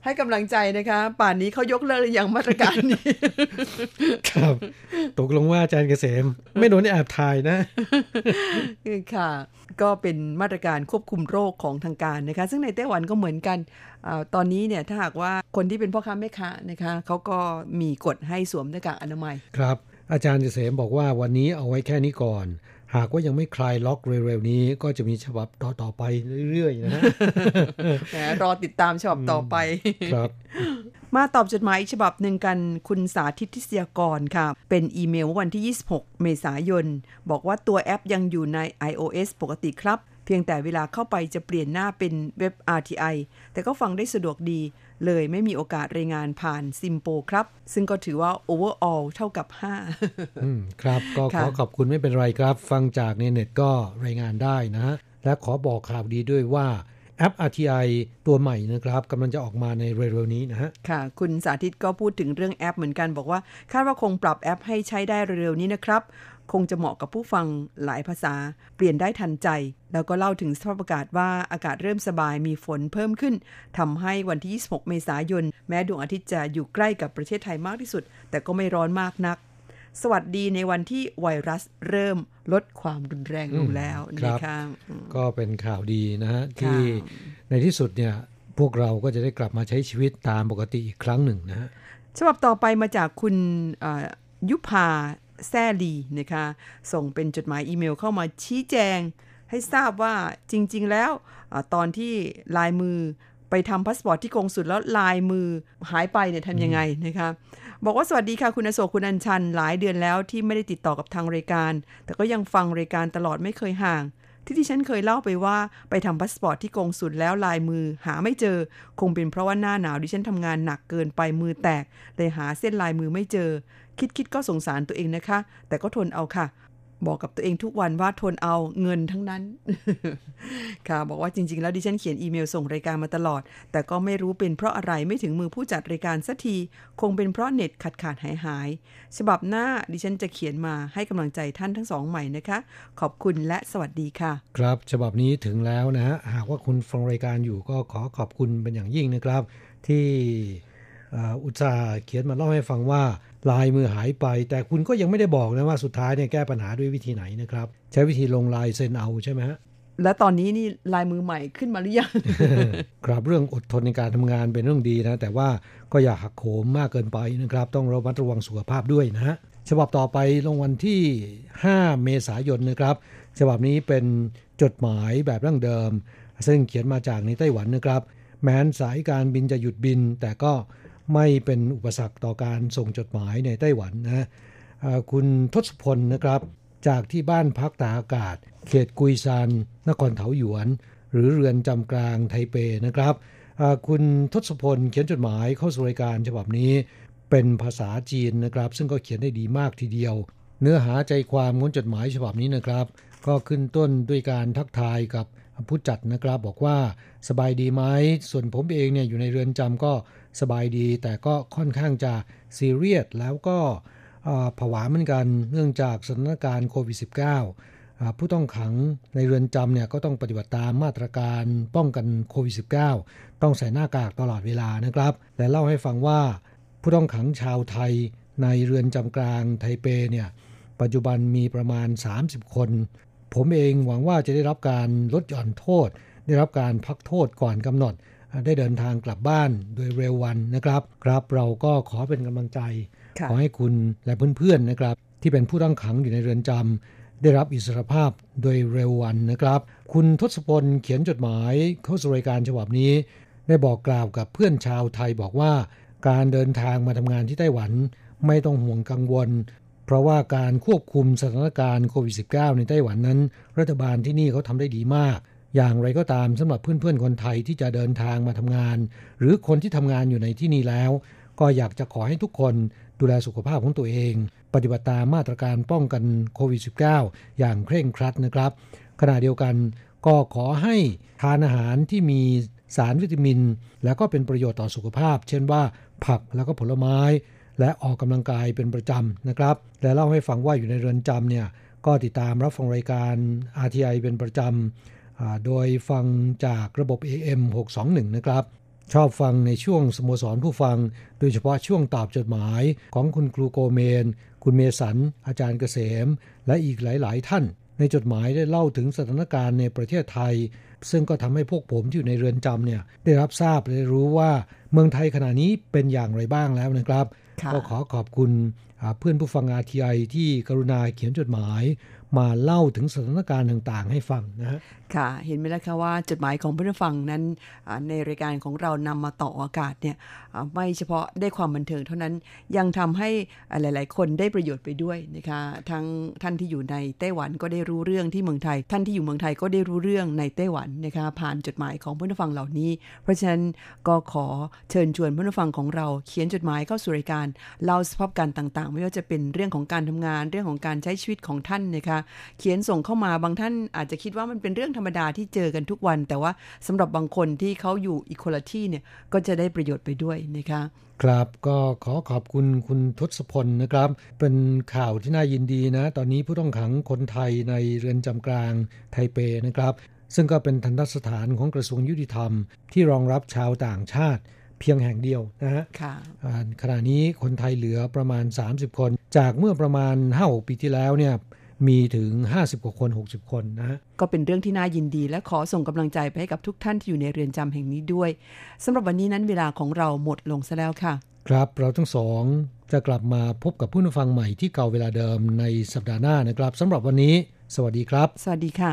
ให้กำลังใจนะคะป่านนี้เขายกเลิกหรือยังมาตรการนี้ครับตกลงว่าอาจารย์เกษมไม่โดนแอบถ่ายนะค่ะก็เป็นมาตรการควบคุมโรคของทางการนะคะซึ่งในไต้หวันก็เหมือนกันตอนนี้เนี่ยถ้าหากว่าคนที่เป็นพ่อค้าแม่ค้านะคะเขาก็มีกฎให้สวมหน้ากากอนามัยครับอาจารย์เกษมบอกว่าวันนี้เอาไว้แค่นี้ก่อนหากว่ายังไม่คลายล็อกเร็วๆนี้ก็จะมีฉบับต่อๆไปเรื่อยๆนะ รอติดตามฉบับต่อไปครับมาตอบจดหมายอีกฉบับหนึ่งกันคุณสาธิตทิศยากรค่ะเป็นอีเมลวันที่26เมษายนบอกว่าตัวแอปยังอยู่ใน iOS ปกติครับเพียงแต่เวลาเข้าไปจะเปลี่ยนหน้าเป็นเว็บ RTI แต่ก็ฟังได้สะดวกดีเลยไม่มีโอกาสรายงานผ่านซิมโปครับซึ่งก็ถือว่า overall เท่ากับ5ครับก็ขอขอบคุณไม่เป็นไรครับฟังจากในเน็ตก็รายงานได้นะฮะและขอบอกข่าวดีด้วยว่าแอป RTI ตัวใหม่นะครับกำลังจะออกมาในเร็วๆนี้นะฮะค่ะคุณสาธิตก็พูดถึงเรื่องแอปเหมือนกันบอกว่าคาดว่าคงปรับแอปให้ใช้ได้เร็วๆนี้นะครับคงจะเหมาะกับผู้ฟังหลายภาษาเปลี่ยนได้ทันใจแล้วก็เล่าถึงสภาพอากาศว่าอากาศเริ่มสบายมีฝนเพิ่มขึ้นทำให้วันที่26เมษายนแม้ดวงอาทิตย์จะอยู่ใกล้กับประเทศไทยมากที่สุดแต่ก็ไม่ร้อนมากนักสวัสดีในวันที่ไวรัสเริ่มลดความรุนแรงลงแล้วนะคะก็เป็นข่าวดีนะฮะที่ในที่สุดเนี่ยพวกเราก็จะได้กลับมาใช้ชีวิตตามปกติอีกครั้งหนึ่งนะฮะฉบับต่อไปมาจากคุณยุภาแซ่ลีนะคะส่งเป็นจดหมายอีเมลเข้ามาชี้แจง ให้ทราบว่าจริงๆแล้วตอนที่ลายมือไปทำพาสปอร์ตที่กงสุลแล้วลายมือหายไปเนี่ยทำยังไงนะคะบอกว่าสวัสดีค่ะคุณอโศกคุณอัญชันหลายเดือนแล้วที่ไม่ได้ติดต่อกับทางรายการแต่ก็ยังฟังรายการตลอดไม่เคยห่างที่ฉันเคยเล่าไปว่าไปทำพาสปอร์ตที่กงสุลแล้วลายมือหาไม่เจอคงเป็นเพราะว่าหน้าหนาวดิฉันทำงานหนักเกินไปมือแตกเลยหาเส้นลายมือไม่เจอคิดก็สงสารตัวเองนะคะแต่ก็ทนเอาค่ะบอกกับตัวเองทุกวันว่าทนเอาเงินทั้งนั้น ค่ะบอกว่าจริงๆแล้วดิฉันเขียนอีเมลส่งรายการมาตลอดแต่ก็ไม่รู้เป็นเพราะอะไรไม่ถึงมือผู้จัดรายการสักทีคงเป็นเพราะเน็ตขาดหายฉบับหน้าดิฉันจะเขียนมาให้กำลังใจท่านทั้งสองใหม่นะคะขอบคุณและสวัสดีค่ะครับฉบับนี้ถึงแล้วนะฮะหากว่าคุณฟังรายการอยู่ก็ขอขอบคุณเป็นอย่างยิ่งนะครับที่อุตส่าห์เขียนมาเล่าให้ฟังว่าลายมือหายไปแต่คุณก็ยังไม่ได้บอกนะว่าสุดท้ายเนี่ยแก้ปัญหาด้วยวิธีไหนนะครับใช้วิธีลงลายเซ็นเอาใช่ไหมฮะและตอนนี้นี่ลายมือใหม่ขึ้นมาหรือยัง ครับเรื่องอดทนในการทำงานเป็นเรื่องดีนะแต่ว่าก็อย่าหักโหมมากเกินไปนะครับต้องระมัดระวังสุขภาพด้วยนะฮะฉบับต่อไปลงวันที่5เมษายนนะครับฉบับนี้เป็นจดหมายแบบดั้งเดิมซึ่งเขียนมาจากในไต้หวันนะครับแม้นสายการบินจะหยุดบินแต่ก็ไม่เป็นอุปสรรคต่อการส่งจดหมายในไต้หวันนะคุณทศพลนะครับจากที่บ้านพักตากอากาศเขตกุยซานนครเถาหยวนหรือเรือนจำกลางไทเปนะครับคุณทศพลเขียนจดหมายเข้าสู่รายการฉบับนี้เป็นภาษาจีนนะครับซึ่งก็เขียนได้ดีมากทีเดียวเนื้อหาใจความของจดหมายฉบับนี้นะครับก็ขึ้นต้นด้วยการทักทายกับผู้จัดนะครับบอกว่าสบายดีไหมส่วนผมเองเนี่ยอยู่ในเรือนจำก็สบายดีแต่ก็ค่อนข้างจะซีเรียสแล้วก็ผวาเหมือนกันเนื่องจากสถานการณ์โควิด -19 ผู้ต้องขังในเรือนจำเนี่ยก็ต้องปฏิบัติตามมาตรการป้องกันโควิด -19 ต้องใส่หน้ากากตลอดเวลานะครับและเล่าให้ฟังว่าผู้ต้องขังชาวไทยในเรือนจำกลางไทเปเนี่ยปัจจุบันมีประมาณ30คนผมเองหวังว่าจะได้รับการลดหย่อนโทษได้รับการพักโทษก่อนกำหนดได้เดินทางกลับบ้านโดยเร็ววันนะครับครับเราก็ขอเป็นกำลังใจขอให้คุณและเพื่อนๆนะครับที่เป็นผู้ต้องขังอยู่ในเรือนจำได้รับอิสรภาพโดยเร็ววันนะครับคุณทศพลเขียนจดหมายเข้าสู่รายการฉบับนี้ได้บอกกล่าวกับเพื่อนชาวไทยบอกว่าการเดินทางมาทำงานที่ไต้หวันไม่ต้องห่วงกังวลเพราะว่าการควบคุมสถานการณ์โควิด -19 ในไต้หวันนั้นรัฐบาลที่นี่เขาทำได้ดีมากอย่างไรก็ตามสำหรับเพื่อนๆคนไทยที่จะเดินทางมาทำงานหรือคนที่ทำงานอยู่ในที่นี่แล้วก็อยากจะขอให้ทุกคนดูแลสุขภาพของตัวเองปฏิบัติตามมาตรการป้องกันโควิด -19 อย่างเคร่งครัดนะครับขณะเดียวกันก็ขอให้ทานอาหารที่มีสารวิตามินแล้วก็เป็นประโยชน์ต่อสุขภาพเช่นว่าผักแล้วก็ผลไม้และออกกำลังกายเป็นประจำนะครับและเล่าให้ฟังว่าอยู่ในเรือนจำเนี่ยก็ติดตามรับฟังรายการ RTI เป็นประจำโดยฟังจากระบบ AM 621นะครับชอบฟังในช่วงสโมสรผู้ฟังโดยเฉพาะช่วงตอบจดหมายของคุณครูโกเมนคุณเมสันอาจารย์เกษมและอีกหลายๆท่านในจดหมายได้เล่าถึงสถานการณ์ในประเทศไทยซึ่งก็ทำให้พวกผมที่อยู่ในเรือนจำเนี่ยได้รับทราบและรู้ว่าเมืองไทยขณะนี้เป็นอย่างไรบ้างแล้วนะครับก็ขอขอบคุณเพื่อนผู้ฟัง RTI ที่กรุณาเขียนจดหมายมาเล่าถึงสถานการณ์ต่างๆให้ฟังนะฮะค่ะเห็นไหมล่ะคะว่าจดหมายของเพื่อนผู้ฟังนั้นในรายการของเรานำมาต่ออากาศเนี่ยไม่เฉพาะได้ความบันเทิงเท่านั้นยังทำให้หลายๆคนได้ประโยชน์ไปด้วยนะคะทั้งท่านที่อยู่ในไต้หวันก็ได้รู้เรื่องที่เมืองไทยท่านที่อยู่เมืองไทยก็ได้รู้เรื่องในไต้หวันนะคะผ่านจดหมายของเพื่อนผู้ฟังเหล่านี้เพราะฉะนั้นก็ขอเชิญชวนเพื่อนผู้ฟังของเราเขียนจดหมายเข้าสู่รายการเล่าสภาพการต่างๆไม่ว่าจะเป็นเรื่องของการทำงานเรื่องของการใช้ชีวิตของท่านนะคะเขียนส่งเข้ามาบางท่านอาจจะคิดว่ามันเป็นเรื่องธรรมดาที่เจอกันทุกวันแต่ว่าสำหรับบางคนที่เขาอยู่อีกคนละที่เนี่ยก็จะได้ประโยชน์ไปด้วยนะคะครับก็ขอขอบคุณคุณทศพลนะครับเป็นข่าวที่น่ายินดีนะตอนนี้ผู้ต้องขังคนไทยในเรือนจำกลางไทเปนะครับซึ่งก็เป็นทันตสถานของกระทรวงยุติธรรมที่รองรับชาวต่างชาติเพียงแห่งเดียวนะฮะขณะนี้คนไทยเหลือประมาณ30คนจากเมื่อประมาณ 5-6 ปีที่แล้วเนี่ยมีถึง50กว่าคน60คนนะฮะก็เป็นเรื่องที่น่ายินดีและขอส่งกำลังใจไปให้กับทุกท่านที่อยู่ในเรือนจำแห่งนี้ด้วยสำหรับวันนี้นั้นเวลาของเราหมดลงซะแล้วค่ะครับเราทั้งสองจะกลับมาพบกับผู้ฟังใหม่ที่เก่าเวลาเดิมในสัปดาห์หน้านะครับสำหรับวันนี้สวัสดีครับสวัสดีค่ะ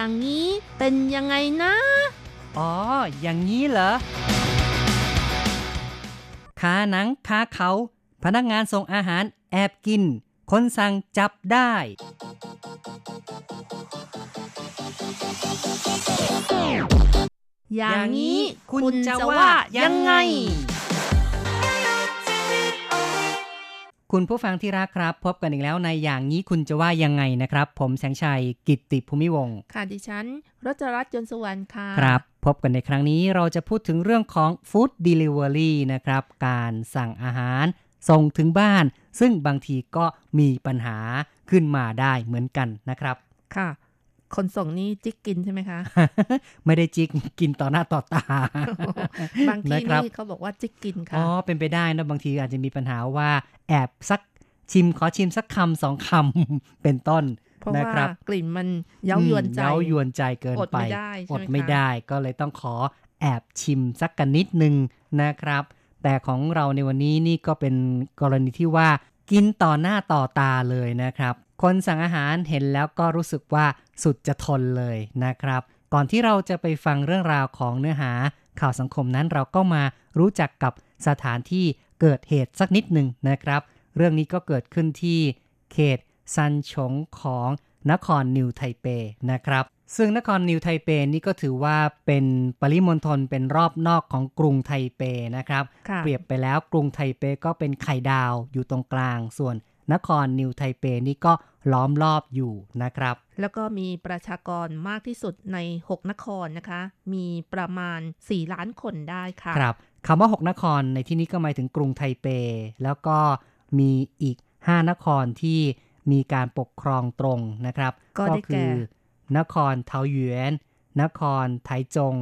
อย่างนี้เป็นยังไงนะอ๋ออย่างนี้เหรอขาหนังขาเขาพนักงานส่งอาหารแอบกินคนสั่งจับได้อย่างนี้คุณจะว่ายังไงคุณผู้ฟังที่รักครับพบกันอีกแล้วในอย่างนี้คุณจะว่ายังไงนะครับผมแสงชัยกิตติภูมิวงศ์ค่ะดิฉันรัชรัตน์ยนต์สุวรรณค่ะครับพบกันในครั้งนี้เราจะพูดถึงเรื่องของฟู้ดเดลิเวอรี่นะครับการสั่งอาหารส่งถึงบ้านซึ่งบางทีก็มีปัญหาขึ้นมาได้เหมือนกันนะครับค่ะคนส่งนี่จิกกินใช่ไหมคะ ไม่ได้จิกกินต่อหน้าต่อตา บางที นี่เขาบอกว่าจิกกินค่ะอ๋อเป็นไปได้นะบางทีอาจจะมีปัญหาว่าแอบสักชิมขอชิมสักคำสองคำเป็นต้นเพราะว่ากลิ่นมันเย้ายวนใจเกินไปอดไม่ได้ก็เลยต้องขอแอบชิมสักกันนิดนึงนะครับแต่ของเราในวันนี้นี่ก็เป็นกรณีที่ว่ากินต่อหน้าต่อตาเลยนะครับคนสั่งอาหารเห็นแล้วก็รู้สึกว่าสุดจะทนเลยนะครับก่อนที่เราจะไปฟังเรื่องราวของเนื้อหาข่าวสังคมนั้นเราก็มารู้จักกับสถานที่เกิดเหตุสักนิดหนึ่งนะครับเรื่องนี้ก็เกิดขึ้นที่เขตซันฉงของนครนิวไทเปนะครับซึ่งนครนิวไทเปนี่ก็ถือว่าเป็นปริมณฑลเป็นรอบนอกของกรุงไทเปนะครับเปรียบไปแล้วกรุงไทเปก็เป็นไข่ดาวอยู่ตรงกลางส่วนนครนิวไทเปนี่ก็ล้อมรอบอยู่นะครับแล้วก็มีประชากรมากที่สุดใน6นครนะคะมีประมาณ4ล้านคนได้ค่ะครับคำว่า6นครในที่นี้ก็หมายถึงกรุงไทเปแล้วก็มีอีก5นครที่มีการปกครองตรงนะครับก็คือนครเทาหยวนนครไถจง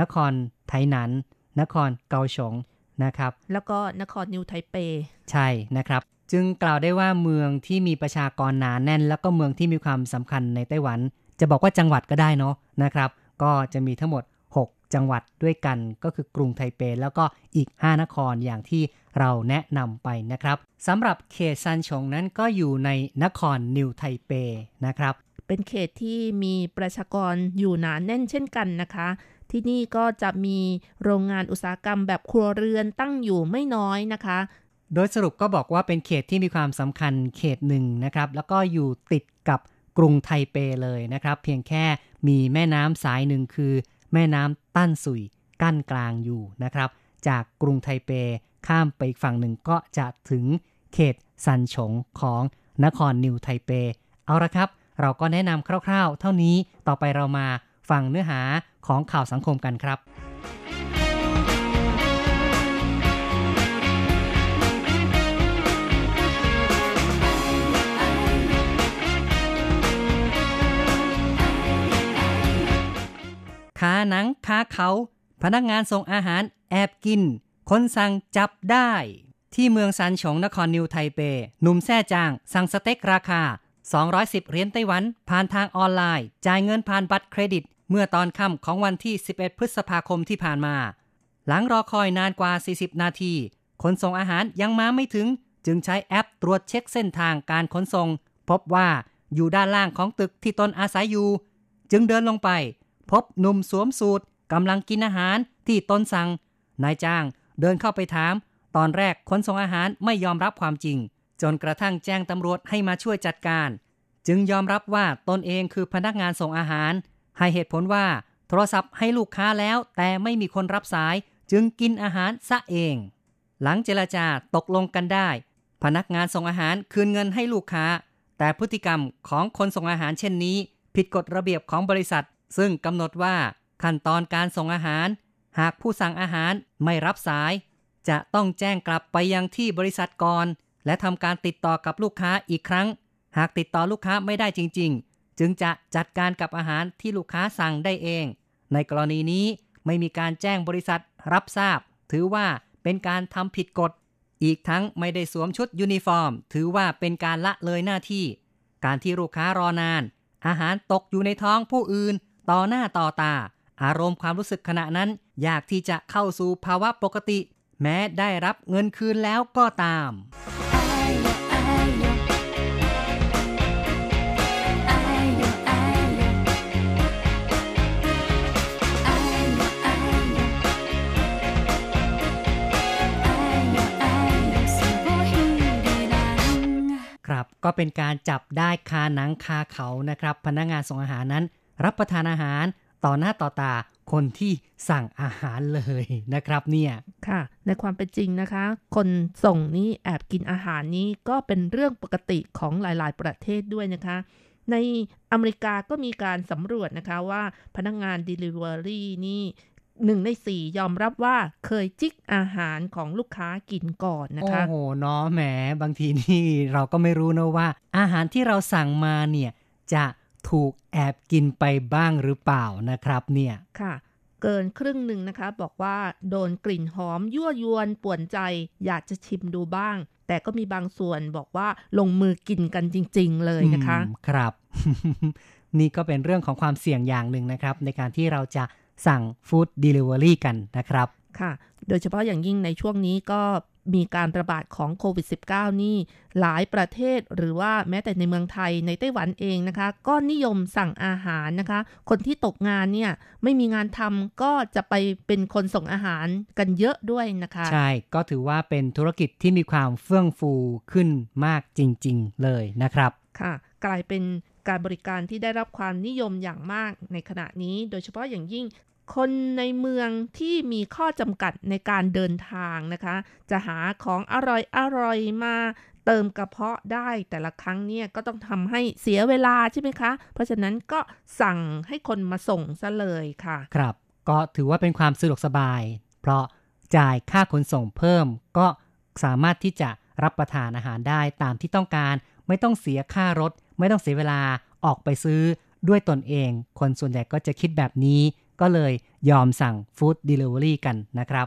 นครไถหนันนครเกาฉงนะครับแล้วก็นครนิวไทเปใช่นะครับจึงกล่าวได้ว่าเมืองที่มีประชากรหนาแน่นแล้วก็เมืองที่มีความสำคัญในไต้หวันจะบอกว่าจังหวัดก็ได้เนาะนะครับก็จะมีทั้งหมด6จังหวัดด้วยกันก็คือกรุงไทเปแล้วก็อีก5นครอย่างที่เราแนะนำไปนะครับสำหรับเขตซันฉงนั้นก็อยู่ในนครนิวไทเปนะครับเป็นเขตที่มีประชากรอยู่หนาแน่นเช่นกันนะคะที่นี่ก็จะมีโรงงานอุตสาหกรรมแบบครัวเรือนตั้งอยู่ไม่น้อยนะคะโดยสรุปก็บอกว่าเป็นเขตที่มีความสำคัญเขตหนึ่งนะครับแล้วก็อยู่ติดกับกรุงไทเปเลยนะครับเพียงแค่มีแม่น้ำสายหนึ่งคือแม่น้ำตั้นสุยกั้นกลางอยู่นะครับจากกรุงไทเปข้ามไปอีกฝั่งหนึ่งก็จะถึงเขตซันฉงของนครนิวไทเปเอาละครับเราก็แนะนำคร่าวๆเท่านี้ต่อไปเรามาฟังเนื้อหาของข่าวสังคมกันครับขาหนังขาเขาพนักงานส่งอาหารแอบกินคนสั่งจับได้ที่เมืองซันฉงนครนิวไทเปหนุ่มแซ่จางสั่งสเต็กราคา210เหรียญไต้หวันผ่านทางออนไลน์จ่ายเงินผ่านบัตรเครดิตเมื่อตอนค่ำของวันที่11พฤษภาคมที่ผ่านมาหลังรอคอยนานกว่า40นาทีคนส่งอาหารยังมาไม่ถึงจึงใช้แอปตรวจเช็คเส้นทางการขนส่งพบว่าอยู่ด้านล่างของตึกที่ตนอาศัยอยู่จึงเดินลงไปพบหนุ่มสวมสูทกำลังกินอาหารที่ตนสั่งนายจ้างเดินเข้าไปถามตอนแรกคนส่งอาหารไม่ยอมรับความจริงจนกระทั่งแจ้งตำรวจให้มาช่วยจัดการจึงยอมรับว่าตนเองคือพนักงานส่งอาหารให้เหตุผลว่าโทรศัพท์ให้ลูกค้าแล้วแต่ไม่มีคนรับสายจึงกินอาหารซะเองหลังเจรจาตกลงกันได้พนักงานส่งอาหารคืนเงินให้ลูกค้าแต่พฤติกรรมของคนส่งอาหารเช่นนี้ผิดกฎระเบียบของบริษัทซึ่งกำหนดว่าขั้นตอนการส่งอาหารหากผู้สั่งอาหารไม่รับสายจะต้องแจ้งกลับไปยังที่บริษัทก่อนและทำการติดต่อกับลูกค้าอีกครั้งหากติดต่อลูกค้าไม่ได้จริงๆจึงจะจัดการกับอาหารที่ลูกค้าสั่งได้เองในกรณีนี้ไม่มีการแจ้งบริษัทรับทราบถือว่าเป็นการทำผิดกฎอีกทั้งไม่ได้สวมชุดยูนิฟอร์มถือว่าเป็นการละเลยหน้าที่การที่ลูกค้ารอนานอาหารตกอยู่ในท้องผู้อื่นต่อหน้าต่อตาอารมณ์ความรู้สึกขณะนั้นอยากที่จะเข้าสู่ภาวะปกติแม้ได้รับเงินคืนแล้วก็ตาม ก็เป็นการจับได้คาหนังคาเขานะครับพนักงานส่งอาหารนั้นรับประทานอาหารต่อหน้าต่อตาคนที่สั่งอาหารเลยนะครับเนี่ยค่ะในความเป็นจริงนะคะคนส่งนี้แอบกินอาหารนี้ก็เป็นเรื่องปกติของหลายๆประเทศด้วยนะคะในอเมริกาก็มีการสำรวจนะคะว่าพนักงาน Delivery นี่1ใน4ยอมรับว่าเคยจิกอาหารของลูกค้ากินก่อนนะคะโอ้โหเนาะแหมบางทีนี่เราก็ไม่รู้นะว่าอาหารที่เราสั่งมาเนี่ยจะถูกแอบกินไปบ้างหรือเปล่านะครับเนี่ยค่ะเกินครึ่งหนึ่งนะคะบอกว่าโดนกลิ่นหอมยั่วยวนป่วนใจอยากจะชิมดูบ้างแต่ก็มีบางส่วนบอกว่าลงมือกินกันจริงๆเลยนะคะครับ นี่ก็เป็นเรื่องของความเสี่ยงอย่างหนึ่งนะครับในการที่เราจะสั่งฟู้ดเดลิเวอรี่กันนะครับค่ะโดยเฉพาะอย่างยิ่งในช่วงนี้ก็มีการระบาดของโควิด -19 นี่หลายประเทศหรือว่าแม้แต่ในเมืองไทยในไต้หวันเองนะคะก็นิยมสั่งอาหารนะคะคนที่ตกงานเนี่ยไม่มีงานทำก็จะไปเป็นคนส่งอาหารกันเยอะด้วยนะคะใช่ก็ถือว่าเป็นธุรกิจที่มีความเฟื่องฟูขึ้นมากจริงๆเลยนะครับค่ะกลายเป็นการบริการที่ได้รับความนิยมอย่างมากในขณะนี้โดยเฉพาะอย่างยิ่งคนในเมืองที่มีข้อจำกัดในการเดินทางนะคะจะหาของอร่อยๆมาเติมกระเพาะได้แต่ละครั้งเนี่ยก็ต้องทำให้เสียเวลาใช่ไหมคะเพราะฉะนั้นก็สั่งให้คนมาส่งซะเลยค่ะครับก็ถือว่าเป็นความสะดวกสบายเพราะจ่ายค่าขนส่งเพิ่มก็สามารถที่จะรับประทานอาหารได้ตามที่ต้องการไม่ต้องเสียค่ารถไม่ต้องเสียเวลาออกไปซื้อด้วยตนเองคนส่วนใหญ่ก็จะคิดแบบนี้ก็เลยยอมสั่งฟู้ดเดลิเวอรี่กันนะครับ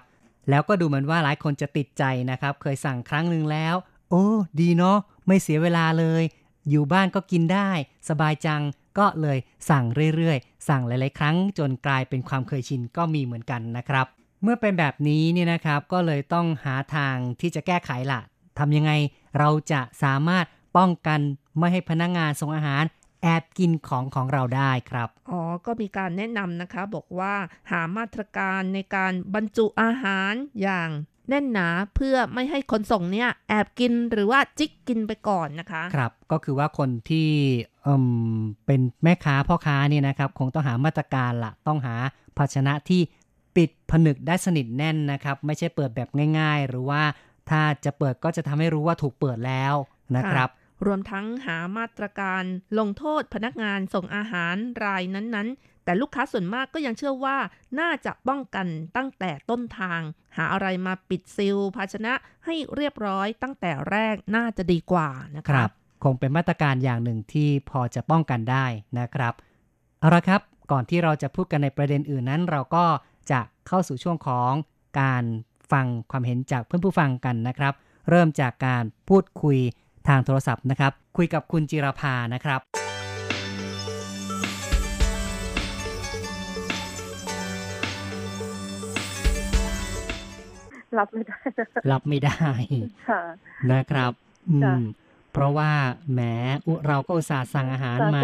แล้วก็ดูเหมือนว่าหลายคนจะติดใจนะครับเคยสั่งครั้งนึงแล้วโอ้ดีเนาะไม่เสียเวลาเลยอยู่บ้านก็กินได้สบายจังก็เลยสั่งเรื่อยๆสั่งหลายๆครั้งจนกลายเป็นความเคยชินก็มีเหมือนกันนะครับเมื่อเป็นแบบนี้เนี่ยนะครับก็เลยต้องหาทางที่จะแก้ไขละทำยังไงเราจะสามารถป้องกันไม่ให้พนักงานส่งอาหารแอบกินของเราได้ครับอ๋อก็มีการแนะนำนะคะบอกว่าหามาตรการในการบรรจุอาหารอย่างแน่นหนาเพื่อไม่ให้คนส่งเนี่ยแอบกินหรือว่าจิกกินไปก่อนนะคะครับก็คือว่าคนที่เป็นแม่ค้าพ่อค้าเนี่ยนะครับคงต้องหามาตรการละต้องหาภาชนะที่ปิดผนึกได้สนิทแน่นนะครับไม่ใช่เปิดแบบง่ายๆหรือว่าถ้าจะเปิดก็จะทำให้รู้ว่าถูกเปิดแล้วนะครับรวมทั้งหามาตรการลงโทษพนักงานส่งอาหารรายนั้นๆแต่ลูกค้าส่วนมากก็ยังเชื่อว่าน่าจะป้องกันตั้งแต่ต้นทางหาอะไรมาปิดซีลภาชนะให้เรียบร้อยตั้งแต่แรกน่าจะดีกว่านะครับคงเป็นมาตรการอย่างหนึ่งที่พอจะป้องกันได้นะครับเอาละครับก่อนที่เราจะพูดกันในประเด็นอื่นนั้นเราก็จะเข้าสู่ช่วงของการฟังความเห็นจากเพื่อนผู้ฟังกันนะครับเริ่มจากการพูดคุยทางโทรศัพท์นะครับคุยกับคุณจิรภานะครับรับไม่ได้รับไม่ได้ค่ะนะครับเพราะว่าแหมเราก็อุตส่าห์สั่งอาหารมา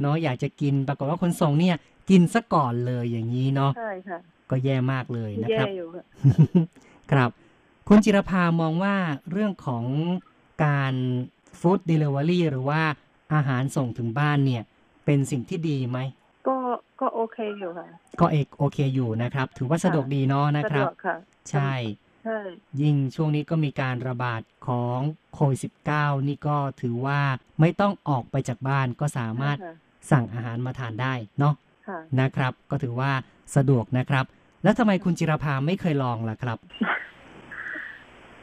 เนาะอยากจะกินปรากฏว่าคนส่งเนี่ยกินซะก่อนเลยอย่างนี้เนาะใช่ค่ะก็แย่มากเลยนะครับแย่อยู่ครับคุณจิรภามองว่าเรื่องของการฟู้ดเดลิเวอรี่หรือว่าอาหารส่งถึงบ้านเนี่ยเป็นสิ่งที่ดีไหมก็โอเคอยู่ค่ะก็โอเคอยู่นะครับถือว่าสะดวกดีเนาะนะครับใช่ยิ่งช่วงนี้ก็มีการระบาดของโควิด -19 นี่ก็ถือว่าไม่ต้องออกไปจากบ้านก็สามารถสั่งอาหารมาทานได้เนาะนะครับก็ถือว่าสะดวกนะครับแล้วทำไมคุณจิรภาไม่เคยลองล่ะครับ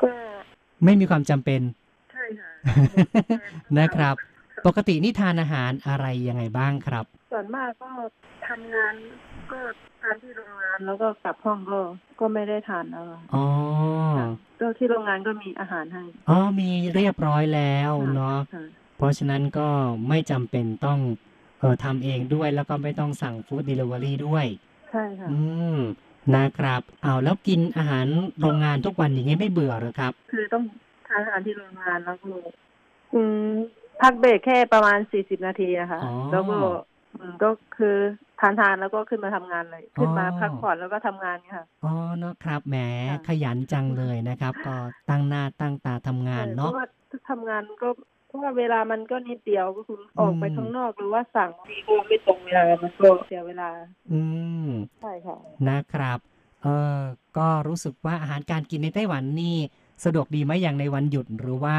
ก็ไม่มีความจำเป็นนะครับปกตินี่ทานอาหารอะไรยังไงบ้างครับส่วนมากก็ทำงานก็ทานที่โรงงานแล้วก็กลับห้องก็ไม่ได้ทานอะไรอ๋อก็ที่โรงงานก็มีอาหารให้อ๋อมีเรียบร้อยแล้วเนาะเพราะฉะนั้นก็ไม่จำเป็นต้องทำเองด้วยแล้วก็ไม่ต้องสั่งฟู้ดเดลิเวอรี่ด้วยใช่ค่ะนะครับเอาแล้วกินอาหารโรงงานทุกวันอย่างงี้ไม่เบื่อหรอครับคือต้องทานอาหารที่โรงงานแล้วก็พักเบรกแค่ประมาณ40นาทีนะคะแล้วก็คือทานแล้วก็ขึ้นมาทำงานเลยขึ้นมาพักผ่อนแล้วก็ทำงานค่ะอ๋อเนาะครับแหมขยันจังเลยนะครับก็ตั้งหน้าตั้งตาทำงานเนาะทำงานก็ เพราะเวลามันก็นิดเดียวก็คือออกไปข้างนอกหรือว่าสั่งมีก็ไม่ตรงเวลามันก็เสียเวลาใช่ค่ะนะครับก็รู้สึกว่าอาหารการกินในไต้หวันนี่สะดวกดีไหมอย่างในวันหยุดหรือว่า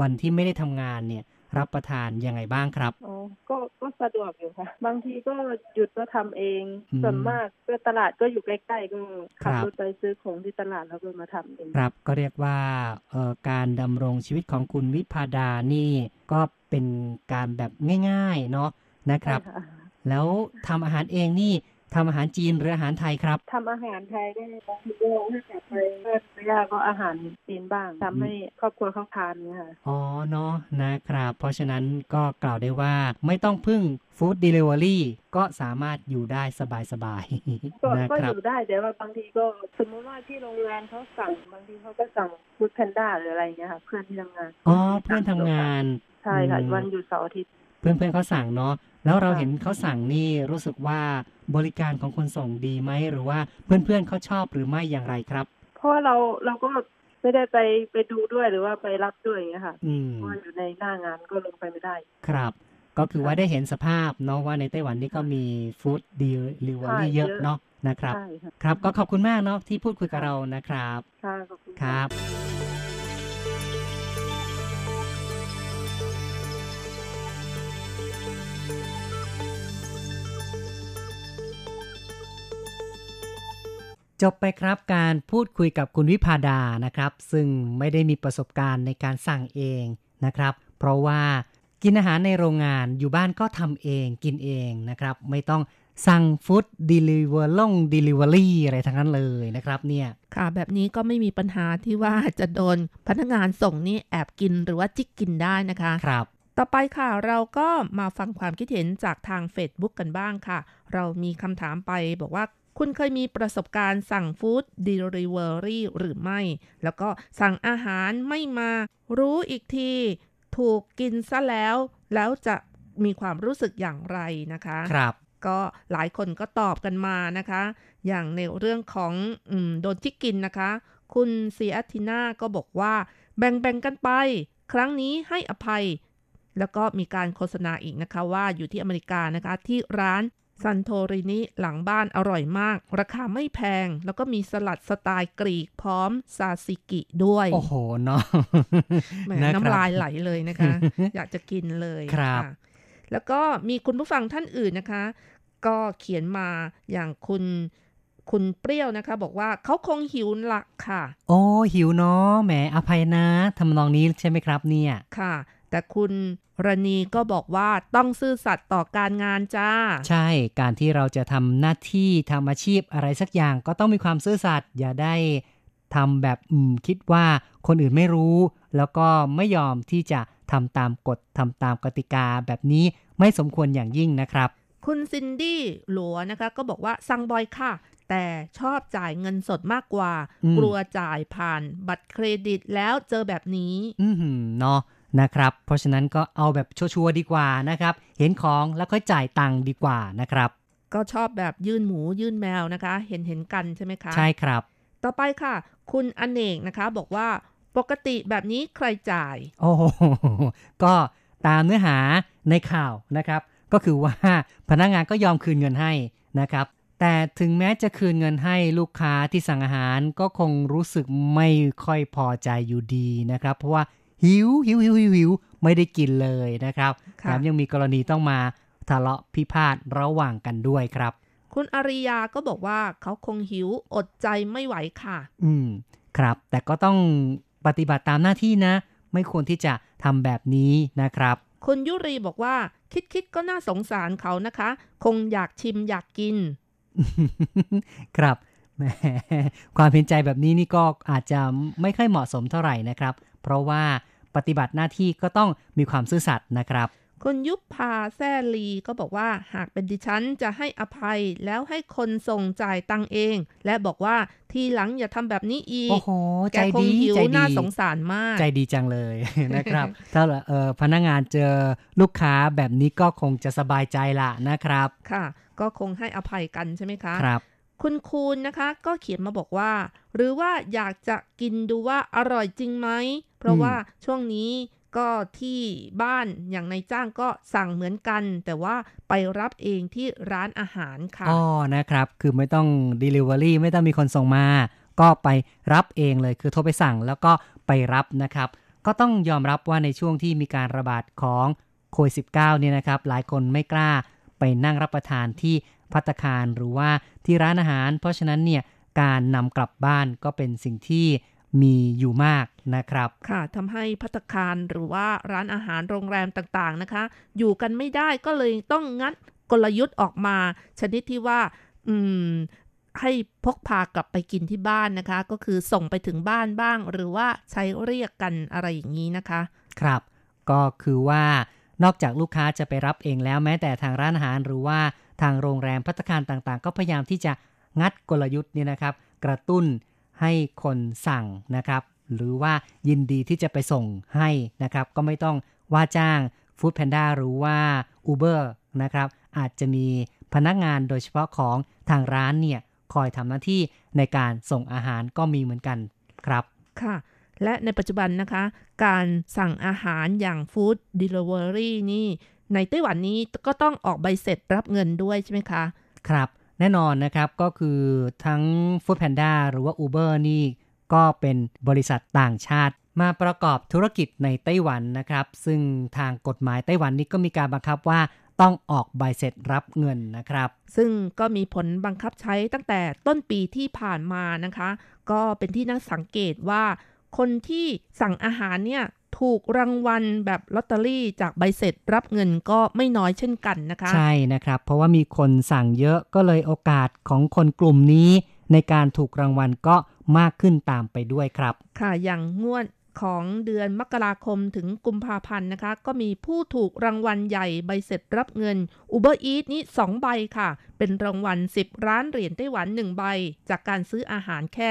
วันที่ไม่ได้ทำงานเนี่ยรับประทานยังไงบ้างครับอ๋อก็สะดวกอยู่ค่ะบางทีก็หยุดก็ทำเองส่วนมากก็ตลาดก็อยู่ใกล้ๆก็ขับรถไปซื้อของที่ตลาดแล้วก็มาทำเองครับก็เรียกว่าการดำรงชีวิตของคุณวิภาดานี่ก็เป็นการแบบง่ายๆเนาะนะครับแล้วทำอาหารเองนี่ทำอาหารจีนหรืออาหารไทยครับทำอาหารไทยได้บางทีก็กลับไปเพื่อนญาติก็อาหารจีนบ้างทำให้ครอบครัวเขาทานเนี่ยค่ะอ๋อเนาะนะครับเพราะฉะนั้นก็กล่าวได้ว่าไม่ต้องพึ่งฟู้ดเดลิเวอรี่ก็สามารถอยู่ได้สบายๆนะครับก็อยู่ได้แต่ว่าบางทีก็สมมติว่าที่โรงงานเขาสั่งบางทีเขาก็สั่งฟู้ดแพนด้าหรืออะไรเงี้ยค่ะเพื่อนที่ทำงานอ๋อเพื่อนทำงานใช่ค่ะวันหยุดเสาร์อาทิตย์เพื่อนๆเขาสั่งเนาะแล้วเราเห็นเขาสั่งนี่รู้สึกว่าบริการของคนส่งดีไหมหรือว่าเพื่อนๆเขาชอบหรือไม่อย่างไรครับเพราะเราก็ไม่ได้ไปดูด้วยหรือว่าไปรับด้วยอย่างเงี้ยค่ะเพราะอยู่ในหน้างานก็ลงไปไม่ได้ครับก็คือว่าได้เห็นสภาพเนาะว่าในไต้หวันนี่ก็มีฟู้ดเดลิเวอรี่เยอะเนาะนะครับครับก็ขอบคุณมากเนาะที่พูดคุยกับเรานะครับค่ะขอบคุณครับจบไปครับการพูดคุยกับคุณวิภาดานะครับซึ่งไม่ได้มีประสบการณ์ในการสั่งเองนะครับเพราะว่ากินอาหารในโรงงานอยู่บ้านก็ทำเองกินเองนะครับไม่ต้องสั่งฟู้ดเดลิเวอรี่อะไรทั้งนั้นเลยนะครับเนี่ยค่ะแบบนี้ก็ไม่มีปัญหาที่ว่าจะโดนพนักงานส่งนี่แอบกินหรือว่าจิกกินได้นะคะครับต่อไปค่ะเราก็มาฟังความคิดเห็นจากทาง Facebook กันบ้างค่ะเรามีคำถามไปบอกว่าคุณเคยมีประสบการณ์สั่งฟู้ดเดลิเวอรี่หรือไม่แล้วก็สั่งอาหารไม่มารู้อีกทีถูกกินซะแล้วจะมีความรู้สึกอย่างไรนะคะครับก็หลายคนก็ตอบกันมานะคะอย่างในเรื่องของโดนจิกกินนะคะคุณซีแอทิน่าก็บอกว่าแบ่งกันไปครั้งนี้ให้อภัยแล้วก็มีการโฆษณาอีกนะคะว่าอยู่ที่อเมริกานะคะที่ร้านซันโทรินีหลังบ้านอร่อยมากราคาไม่แพงแล้วก็มีสลัดสไตล์กรีกพร้อมซาซิกิด้วยโอ้โหเนาะน้ำลายไหลเลยนะคะ อยากจะกินเลยครับแล้วก็มีคุณผู้ฟังท่านอื่นนะคะก็เขียนมาอย่างคุณเปรี้ยวนะคะบอกว่าเขาคงหิวหลักค่ะโอ้หิวเนาะแหมอภัยนะทำนองนี้ใช่ไหมครับเนี่ยค่ะแต่คุณรณีก็บอกว่าต้องซื่อสัตย์ต่อการงานจ้าใช่การที่เราจะทำหน้าที่ทำอาชีพอะไรสักอย่างก็ต้องมีความซื่อสัตย์อย่าได้ทำแบบคิดว่าคนอื่นไม่รู้แล้วก็ไม่ยอมที่จะทำตามกฎทำตามกติกาแบบนี้ไม่สมควรอย่างยิ่งนะครับคุณซินดี้หลัวนะคะก็บอกว่าสั่งบ่อยค่ะแต่ชอบจ่ายเงินสดมากกว่ากลัวจ่ายผ่านบัตรเครดิตแล้วเจอแบบนี้เนาะนะครับเพราะฉะนั้นก็เอาแบบชัวร์ดีกว่านะครับเห็นของแล้วค่อยจ่ายตังค์ดีกว่านะครับก็ชอบแบบยื่นหมูยื่นแมวนะคะเห็นกันใช่ไหมคะใช่ครับต่อไปค่ะคุณอเนกนะคะบอกว่าปกติแบบนี้ใครจ่ายโอ้โหก็ตามเนื้อหาในข่าวนะครับก็คือว่าพนักงานก็ยอมคืนเงินให้นะครับแต่ถึงแม้จะคืนเงินให้ลูกค้าที่สั่งอาหารก็คงรู้สึกไม่ค่อยพอใจอยู่ดีนะครับเพราะว่าหิวไม่ได้กินเลยนะครับแถมยังมีกรณีต้องมาทะเลาะพิพาทระหว่างกันด้วยครับคุณอริยาก็บอกว่าเขาคงหิวอดใจไม่ไหวค่ะครับแต่ก็ต้องปฏิบัติตามหน้าที่นะไม่ควรที่จะทำแบบนี้นะครับคุณยุรีบอกว่าคิดก็น่าสงสารเขานะคะคงอยากชิมอยากกิน ครับแหมความเห็นใจแบบนี้นี่ก็อาจจะไม่ค่อยเหมาะสมเท่าไหร่นะครับเพราะว่าปฏิบัติหน้าที่ก็ต้องมีความซื่อสัตย์นะครับคุณยุพาแซ่ลีก็บอกว่าหากเป็นดิฉันจะให้อภัยแล้วให้คนส่งจ่ายตังเองและบอกว่าทีหลังอย่าทำแบบนี้อีกโอ้โหใจดีใจดีน่าสงสารมากใจดีจังเลย นะครับถ้าพนักงานเจอลูกค้าแบบนี้ก็คงจะสบายใจละนะครับค่ะก็คงให้อภัยกันใช่ไหมคะครับคุณคูณนะคะก็เขียนมาบอกว่าหรือว่าอยากจะกินดูว่าอร่อยจริงไหมเพราะว่าช่วงนี้ ก็ที่บ้านอย่างนายจ้างก็สั่งเหมือนกันแต่ว่าไปรับเองที่ร้านอาหารค่ะอ๋อนะครับคือไม่ต้อง delivery ไม่ต้องมีคนส่งมาก็ไปรับเองเลยคือโทรไปสั่งแล้วก็ไปรับนะครับก็ต้องยอมรับว่าในช่วงที่มีการระบาดของโควิด -19 เนี่ยนะครับหลายคนไม่กล้าไปนั่งรับประทานที่ภัตตาคารหรือว่าที่ร้านอาหารเพราะฉะนั้นเนี่ยการนำกลับบ้านก็เป็นสิ่งที่มีอยู่มากนะครับค่ะทำให้ภัตตาคารหรือว่าร้านอาหารโรงแรมต่างๆนะคะอยู่กันไม่ได้ก็เลยต้องงัดกลยุทธ์ออกมาชนิดที่ว่าให้พกพากลับไปกินที่บ้านนะคะก็คือส่งไปถึงบ้านบ้างหรือว่าใช้เรียกกันอะไรอย่างนี้นะคะครับก็คือว่านอกจากลูกค้าจะไปรับเองแล้วแม้แต่ทางร้านอาหารหรือว่าทางโรงแรมภัตตาคารต่างๆก็พยายามที่จะงัดกลยุทธ์นี่นะครับกระตุ้นให้คนสั่งนะครับหรือว่ายินดีที่จะไปส่งให้นะครับก็ไม่ต้องว่าจ้าง Food Panda หรือว่า Uber นะครับอาจจะมีพนักงานโดยเฉพาะของทางร้านเนี่ยคอยทำหน้าที่ในการส่งอาหารก็มีเหมือนกันครับค่ะและในปัจจุบันนะคะการสั่งอาหารอย่าง Food Delivery นี่ในไต้หวันนี้ก็ต้องออกใบเสร็จรับเงินด้วยใช่ไหมคะครับแน่นอนนะครับก็คือทั้ง Food Panda หรือว่า Uber นี่ก็เป็นบริษัทต่างชาติมาประกอบธุรกิจในไต้หวันนะครับซึ่งทางกฎหมายไต้หวันนี่ก็มีการบังคับว่าต้องออกใบเสร็จรับเงินนะครับซึ่งก็มีผลบังคับใช้ตั้งแต่ต้นปีที่ผ่านมานะคะก็เป็นที่น่าสังเกตว่าคนที่สั่งอาหารเนี่ยถูกรางวัลแบบลอตเตอรี่จากใบเสร็จรับเงินก็ไม่น้อยเช่นกันนะคะใช่นะครับเพราะว่ามีคนสั่งเยอะก็เลยโอกาสของคนกลุ่มนี้ในการถูกรางวัลก็มากขึ้นตามไปด้วยครับค่ะอย่างงวดของเดือนมกราคมถึงกุมภาพันธ์นะคะก็มีผู้ถูกรางวัลใหญ่ใบเสร็จรับเงิน Uber Eats นี่2ใบค่ะเป็นรางวัล10ล้านเหรียญไต้หวัน1ใบจากการซื้ออาหารแค่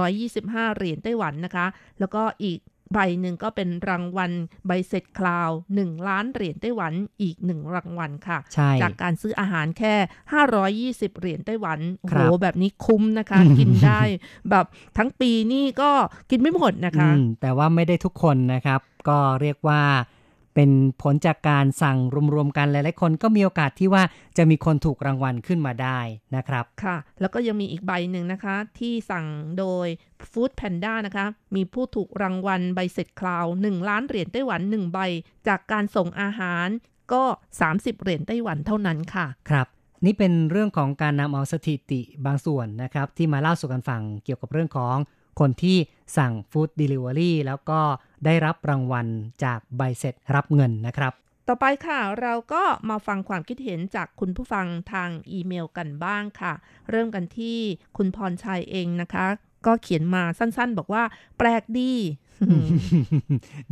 225เหรียญไต้หวันนะคะแล้วก็อีกใบหนึ่งก็เป็นรางวัลใบเสร็จคลาว1ล้านเหรียญไต้หวันอีก1รางวัลค่ะจากการซื้ออาหารแค่520เหรียญไต้หวันโอ้โหแบบนี้คุ้มนะคะ กินได้แบบทั้งปีนี่ก็กินไม่หมดนะคะแต่ว่าไม่ได้ทุกคนนะครับก็เรียกว่าเป็นผลจากการสั่งรวมๆกันหลายๆคนก็มีโอกาสที่ว่าจะมีคนถูกรางวัลขึ้นมาได้นะครับค่ะแล้วก็ยังมีอีกใบหนึ่งนะคะที่สั่งโดย Food Panda นะคะมีผู้ถูกรางวัลใบเสร็จคลาว1ล้านเหรียญไต้หวัน1ใบจากการส่งอาหารก็30เหรียญไต้หวันเท่านั้นค่ะครับนี่เป็นเรื่องของการนำเอาสถิติบางส่วนนะครับที่มาเล่าสู่กันฟังเกี่ยวกับเรื่องของคนที่สั่ง Food Delivery แล้วก็ได้รับรางวัลจากใบเสร็จรับเงินนะครับต่อไปค่ะเราก็มาฟังความคิดเห็นจากคุณผู้ฟังทางอีเมลกันบ้างค่ะเริ่มกันที่คุณพรชัยเองนะคะก็เขียนมาสั้นๆบอกว่าแปลกดี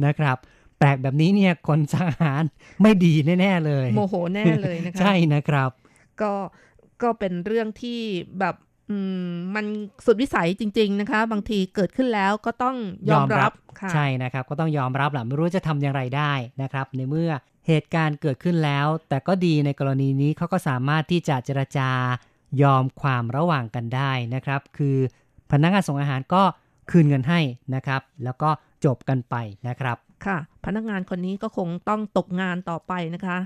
นะครับแปลกแบบนี้เนี่ยคนสั่งอาหารไม่ดีแน่ๆเลยโมโหแน่เลยนะคะ ใช่นะครับก็เป็นเรื่องที่แบบมันสุดวิสัยจริงๆนะคะบางทีเกิดขึ้นแล้วก็ต้องยอมรับค่ะใช่นะครับก็ต้องยอมรับแหละไม่รู้จะทำอย่างไรได้นะครับในเมื่อเหตุการณ์เกิดขึ้นแล้วแต่ก็ดีในกรณีนี้เขาก็สามารถที่จะเจรจายอมความระหว่างกันได้นะครับคือพนักงานส่งอาหารก็คืนเงินให้นะครับแล้วก็จบกันไปนะครับค่ะพนักงานคนนี้ก็คงต้องตกงานต่อไปนะคะ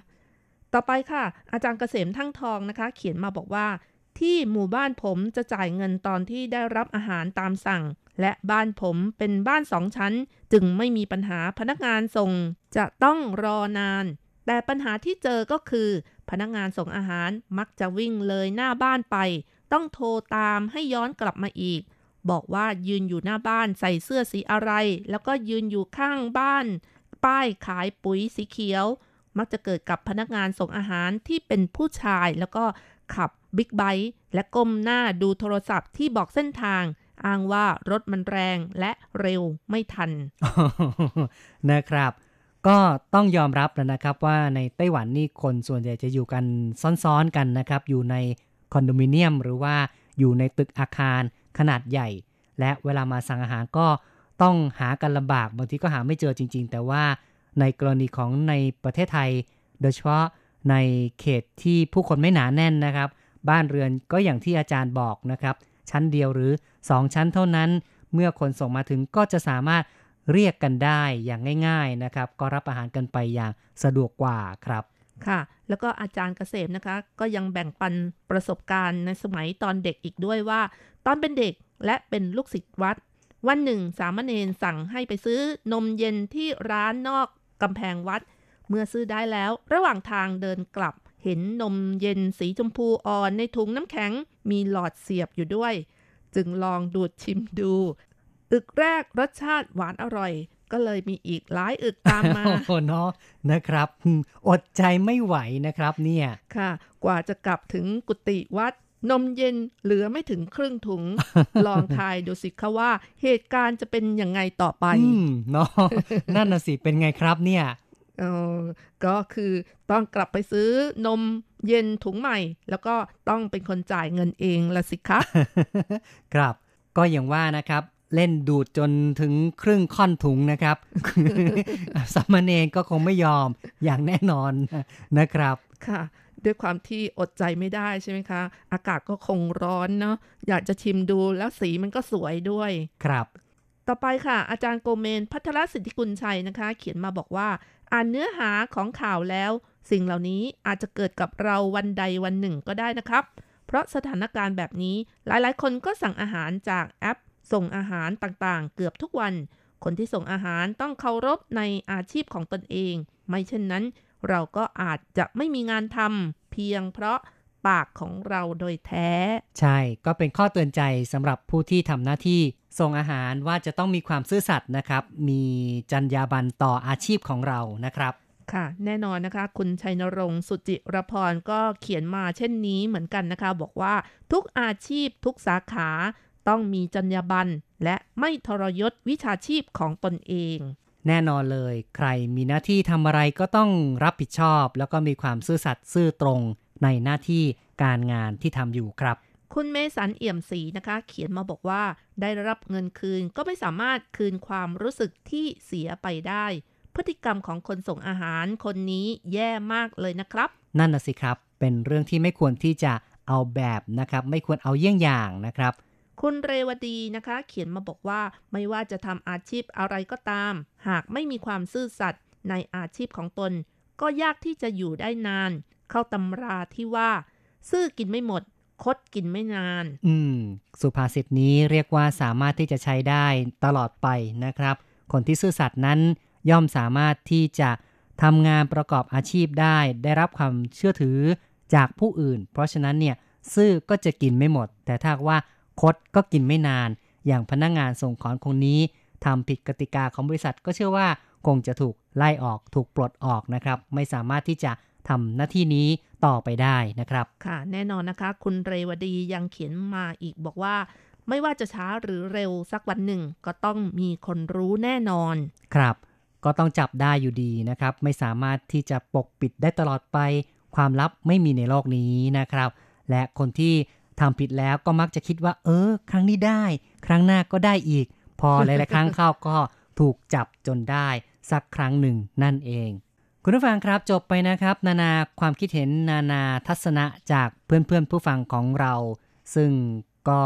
ต่อไปค่ะอาจารย์เกษมทั่งทองนะคะเขียนมาบอกว่าที่หมู่บ้านผมจะจ่ายเงินตอนที่ได้รับอาหารตามสั่งและบ้านผมเป็นบ้าน2ชั้นจึงไม่มีปัญหาพนักงานส่งจะต้องรอนานแต่ปัญหาที่เจอก็คือพนักงานส่งอาหารมักจะวิ่งเลยหน้าบ้านไปต้องโทรตามให้ย้อนกลับมาอีกบอกว่ายืนอยู่หน้าบ้านใส่เสื้อสีอะไรแล้วก็ยืนอยู่ข้างบ้านป้ายขายปุ๋ยสีเขียวมักจะเกิดกับพนักงานส่งอาหารที่เป็นผู้ชายแล้วก็ขับบิ๊กไบค์และก้มหน้าดูโทรศัพท์ที่บอกเส้นทางอ้างว่ารถมันแรงและเร็วไม่ทัน นะครับก็ต้องยอมรับแล้วนะครับว่าในไต้หวันนี่คนส่วนใหญ่จะอยู่กันซ้อนๆกันนะครับอยู่ในคอนโดมิเนียมหรือว่าอยู่ในตึกอาคารขนาดใหญ่และเวลามาสั่งอาหารก็ต้องหากันลำบากบางทีก็หาไม่เจอจริงๆแต่ว่าในกรณีของในประเทศไทยโดยเฉพาะในเขตที่ผู้คนไม่หนาแน่นนะครับบ้านเรือนก็อย่างที่อาจารย์บอกนะครับชั้นเดียวหรือ2ชั้นเท่านั้นเมื่อคนส่งมาถึงก็จะสามารถ เรียกกันได้อย่างง่ายๆนะครับก็รับอาหารกันไปอย่างสะดวกกว่าครับค่ะแล้วก็อาจารย์เกษมนะคะก็ยังแบ่งปันประสบการณ์ในสมัยตอนเด็กอีกด้วยว่าตอนเป็นเด็กและเป็นลูกศิษย์วัดวันหนึ่งสามเณรสั่งให้ไปซื้อนมเย็นที่ร้านนอกกำแพงวัดเมื่อซื้อได้แล้วระหว่างทางเดินกลับเห็นนมเย็นสีชมพูอ่อนในถุงน้ำแข็งมีหลอดเสียบอยู่ด้วยจึงลองดูดชิมดูอึกแรกรสชาติหวานอร่อยก็เลยมีอีกหลายอึกตามมาโอ้โหเนาะนะครับอดใจไม่ไหวนะครับเนี่ยค่ะกว่าจะกลับถึงกุฏิวัดนมเย็นเหลือไม่ถึงครึ่งถุงลองทายดูสิคะว่าเหตุการณ์จะเป็นยังไงต่อไปเนาะนั่นน่ะสิเป็นไงครับเนี่ยก็คือต้องกลับไปซื้อนมเย็นถุงใหม่แล้วก็ต้องเป็นคนจ่ายเงินเองละสิคะครับก็อย่างว่านะครับเล่นดูดจนถึงครึ่งค่อนถุงนะครับ สามเณรก็คงไม่ยอมอย่างแน่นอนนะครับค่ะด้วยความที่อดใจไม่ได้ใช่ไหมคะอากาศก็คงร้อนเนาะอยากจะชิมดูแล้วสีมันก็สวยด้วยครับต่อไปค่ะอาจารย์โกเมนภัทรสิทธิกุลชัยนะคะเขียนมาบอกว่าอ่านเนื้อหาของข่าวแล้วสิ่งเหล่านี้อาจจะเกิดกับเราวันใดวันหนึ่งก็ได้นะครับเพราะสถานการณ์แบบนี้หลายๆคนก็สั่งอาหารจากแอปส่งอาหารต่างๆเกือบทุกวันคนที่ส่งอาหารต้องเคารพในอาชีพของตนเองไม่เช่นนั้นเราก็อาจจะไม่มีงานทำเพียงเพราะปากของเราโดยแท้ใช่ก็เป็นข้อเตือนใจสำหรับผู้ที่ทำหน้าที่ส่งอาหารว่าจะต้องมีความซื่อสัตย์นะครับมีจรรยาบรรณต่ออาชีพของเรานะครับค่ะแน่นอนนะคะคุณชัยนรงค์สุจิรพรก็เขียนมาเช่นนี้เหมือนกันนะคะบอกว่าทุกอาชีพทุกสาขาต้องมีจรรยาบรรณและไม่ทรยศวิชาชีพของตนเองแน่นอนเลยใครมีหน้าที่ทำอะไรก็ต้องรับผิดชอบแล้วก็มีความซื่อสัตย์ซื่อตรงในหน้าที่การงานที่ทำอยู่ครับคุณเมสันเอี่ยมศรีนะคะเขียนมาบอกว่าได้รับเงินคืนก็ไม่สามารถคืนความรู้สึกที่เสียไปได้พฤติกรรมของคนส่งอาหารคนนี้แย่มากเลยนะครับนั่นน่ะสิครับเป็นเรื่องที่ไม่ควรที่จะเอาแบบนะครับไม่ควรเอาเยี่ยงอย่างนะครับคุณเรวดีนะคะเขียนมาบอกว่าไม่ว่าจะทำอาชีพอะไรก็ตามหากไม่มีความซื่อสัตย์ในอาชีพของตนก็ยากที่จะอยู่ได้นานเข้าตำราที่ว่าซื่อกินไม่หมดคดกินไม่นานสุภาษิตนี้เรียกว่าสามารถที่จะใช้ได้ตลอดไปนะครับคนที่ซื่อสัตย์นั้นย่อมสามารถที่จะทำงานประกอบอาชีพได้ได้รับความเชื่อถือจากผู้อื่นเพราะฉะนั้นเนี่ยซื่อก็จะกินไม่หมดแต่ถ้าว่าคดก็กินไม่นานอย่างพนักงานส่งของคนนี้ทำผิดกติกาของบริษัทก็เชื่อว่าคงจะถูกไล่ออกถูกปลดออกนะครับไม่สามารถที่จะทำหน้าที่นี้ต่อไปได้นะครับค่ะแน่นอนนะคะคุณเรวดียังเขียนมาอีกบอกว่าไม่ว่าจะช้าหรือเร็วสักวันหนึ่งก็ต้องมีคนรู้แน่นอนครับก็ต้องจับได้อยู่ดีนะครับไม่สามารถที่จะปกปิดได้ตลอดไปความลับไม่มีในโลกนี้นะครับและคนที่ทำผิดแล้วก็มักจะคิดว่าครั้งนี้ได้ครั้งหน้าก็ได้อีกพอหลายๆครั้งเข้าก็ถูกจับจนได้สักครั้งหนึ่งนั่นเองคุณผู้ฟังครับจบไปนะครับนานาความคิดเห็นนานาทัศนะจากเพื่อนๆผู้ฟังของเราซึ่งก็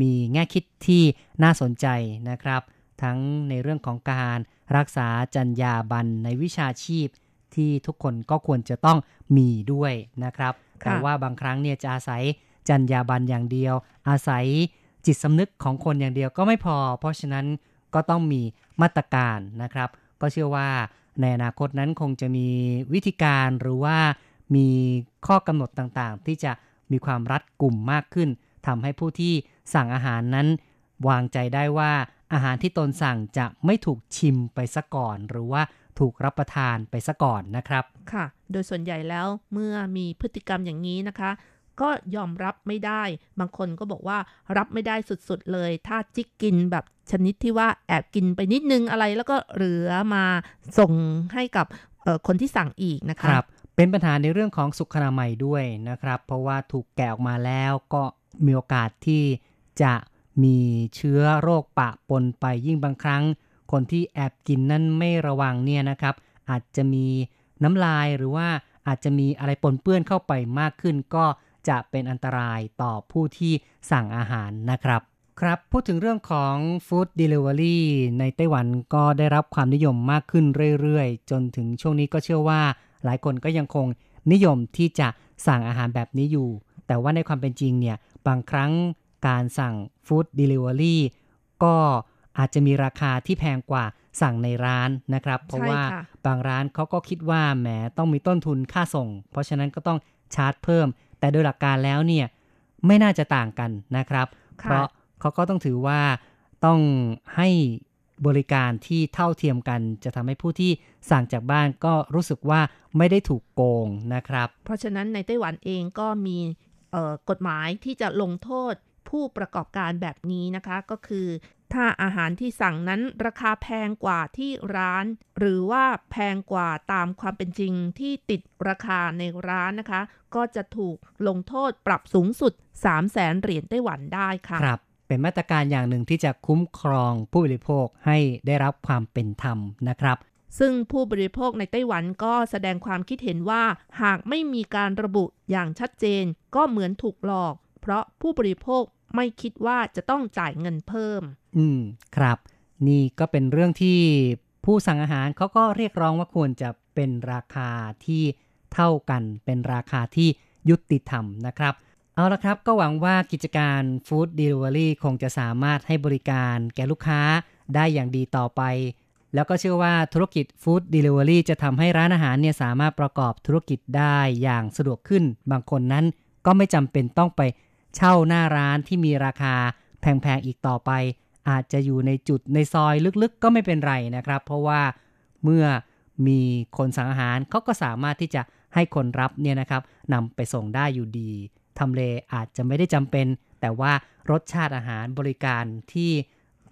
มีแง่คิดที่น่าสนใจนะครับทั้งในเรื่องของการรักษาจรรยาบรรณในวิชาชีพที่ทุกคนก็ควรจะต้องมีด้วยนะครับแต่ว่าบางครั้งเนี่ยจะอาศัยจรรยาบรรณอย่างเดียวอาศัยจิตสำนึกของคนอย่างเดียวก็ไม่พอเพราะฉะนั้นก็ต้องมีมาตรการนะครับก็เชื่อว่าในอนาคตนั้นคงจะมีวิธีการหรือว่ามีข้อกำหนดต่างๆที่จะมีความรัดกุมมากขึ้นทำให้ผู้ที่สั่งอาหารนั้นวางใจได้ว่าอาหารที่ตนสั่งจะไม่ถูกชิมไปซะก่อนหรือว่าถูกรับประทานไปซะก่อนนะครับค่ะโดยส่วนใหญ่แล้วเมื่อมีพฤติกรรมอย่างนี้นะคะก็ยอมรับไม่ได้บางคนก็บอกว่ารับไม่ได้สุดๆเลยถ้าจิกกินแบบชนิดที่ว่าแอบกินไปนิดนึงอะไรแล้วก็เหลือมาส่งให้กับคนที่สั่งอีกนะคะครับเป็นปัญหาในเรื่องของสุขอนามัยด้วยนะครับเพราะว่าถูกแกะออกมาแล้วก็มีโอกาสที่จะมีเชื้อโรคปะปนไปยิ่งบางครั้งคนที่แอบกินนั้นไม่ระวังเนี่ยนะครับอาจจะมีน้ำลายหรือว่าอาจจะมีอะไรปนเปื้อนเข้าไปมากขึ้นก็จะเป็นอันตรายต่อผู้ที่สั่งอาหารนะครับ ครับพูดถึงเรื่องของฟู้ดเดลิเวอรี่ในไต้หวันก็ได้รับความนิยมมากขึ้นเรื่อยๆจนถึงช่วงนี้ก็เชื่อว่าหลายคนก็ยังคงนิยมที่จะสั่งอาหารแบบนี้อยู่แต่ว่าในความเป็นจริงเนี่ยบางครั้งการสั่งฟู้ดเดลิเวอรี่ก็อาจจะมีราคาที่แพงกว่าสั่งในร้านนะครับเพราะว่าบางร้านเขาก็คิดว่าแหมต้องมีต้นทุนค่าส่งเพราะฉะนั้นก็ต้องชาร์จเพิ่มแต่โดยหลักการแล้วเนี่ยไม่น่าจะต่างกันนะครับเพราะเขาก็ต้องถือว่าต้องให้บริการที่เท่าเทียมกันจะทำให้ผู้ที่สั่งจากบ้านก็รู้สึกว่าไม่ได้ถูกโกงนะครับเพราะฉะนั้นในไต้หวันเองก็มีกฎหมายที่จะลงโทษผู้ประกอบการแบบนี้นะคะก็คือถ้าอาหารที่สั่งนั้นราคาแพงกว่าที่ร้านหรือว่าแพงกว่าตามความเป็นจริงที่ติดราคาในร้านนะคะก็จะถูกลงโทษปรับสูงสุด 300,000 เหรียญไต้หวันได้ค่ะครับเป็นมาตรการอย่างหนึ่งที่จะคุ้มครองผู้บริโภคให้ได้รับความเป็นธรรมนะครับซึ่งผู้บริโภคในไต้หวันก็แสดงความคิดเห็นว่าหากไม่มีการระบุอย่างชัดเจนก็เหมือนถูกหลอกเพราะผู้บริโภคไม่คิดว่าจะต้องจ่ายเงินเพิ่มครับนี่ก็เป็นเรื่องที่ผู้สั่งอาหารเขาก็เรียกร้องว่าควรจะเป็นราคาที่เท่ากันเป็นราคาที่ยุติธรรมนะครับเอาละครับก็หวังว่ากิจการฟู้ดเดลิเวอรี่คงจะสามารถให้บริการแก่ลูกค้าได้อย่างดีต่อไปแล้วก็เชื่อว่าธุรกิจฟู้ดเดลิเวอรี่จะทำให้ร้านอาหารเนี่ยสามารถประกอบธุรกิจได้อย่างสะดวกขึ้นบางคนนั้นก็ไม่จำเป็นต้องไปเช่าหน้าร้านที่มีราคาแพงๆอีกต่อไปอาจจะอยู่ในจุดในซอยลึกๆก็ไม่เป็นไรนะครับเพราะว่าเมื่อมีคนสั่งอาหารเขาก็สามารถที่จะให้คนรับเนี่ยนะครับนำไปส่งได้อยู่ดีทำเลอาจจะไม่ได้จำเป็นแต่ว่ารสชาติอาหารบริการที่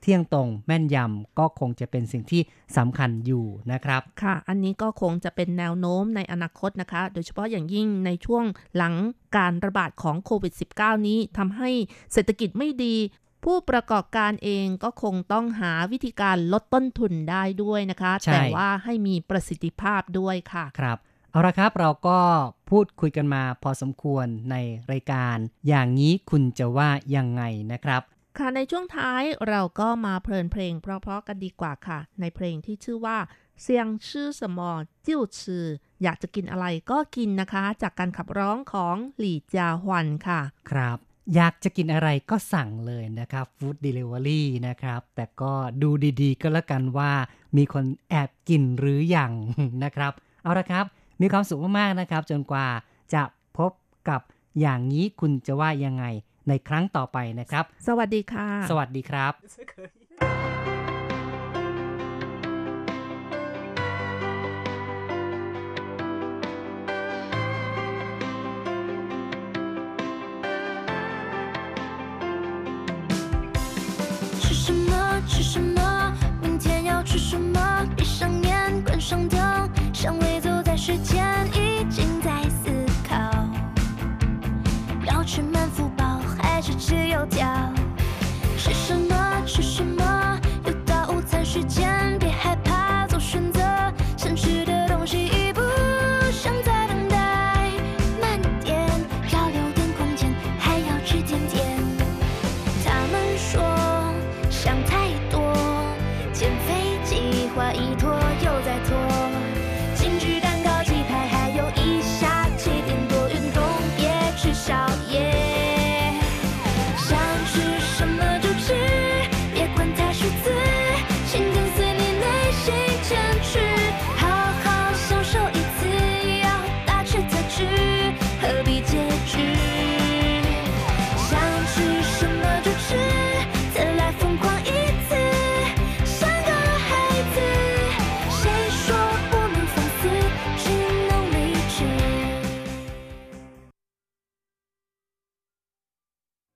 เที่ยงตรงแม่นยำก็คงจะเป็นสิ่งที่สำคัญอยู่นะครับค่ะอันนี้ก็คงจะเป็นแนวโน้มในอนาคตนะคะโดยเฉพาะอย่างยิ่งในช่วงหลังการระบาดของโควิด -19 นี้ทำให้เศรษฐกิจไม่ดีผู้ประกอบการเองก็คงต้องหาวิธีการลดต้นทุนได้ด้วยนะคะแต่ว่าให้มีประสิทธิภาพด้วยค่ะครับเอาละครับเราก็พูดคุยกันมาพอสมควรในรายการอย่างนี้คุณจะว่ายังไงนะครับค่ะในช่วงท้ายเราก็มาเพลินเพลงเพราะๆกันดีกว่าค่ะในเพลงที่ชื่อว่าเซียงชื่อสมอจิ้วชื่ออยากจะกินอะไรก็กินนะคะจากการขับร้องของหลี่จาฮวอนค่ะครับอยากจะกินอะไรก็สั่งเลยนะครับฟู้ดเดลิเวอรี่นะครับแต่ก็ดูดีๆก็แล้วกันว่ามีคนแอบกินหรือยังนะครับเอาละครับมีความสุขมากๆนะครับจนกว่าจะพบกับอย่างนี้คุณจะว่ายังไงในครั้งต่อไปนะครับสวัสดีค่ะสวัสดีครับ时间已经在思考，要吃满腹饱还是吃油条？吃什么？吃什么？又到午餐时间，别害怕做选择，想吃的东西已不想再等待，慢点，要留点空间，还要吃甜点。他们说想太多，减肥计划一拖。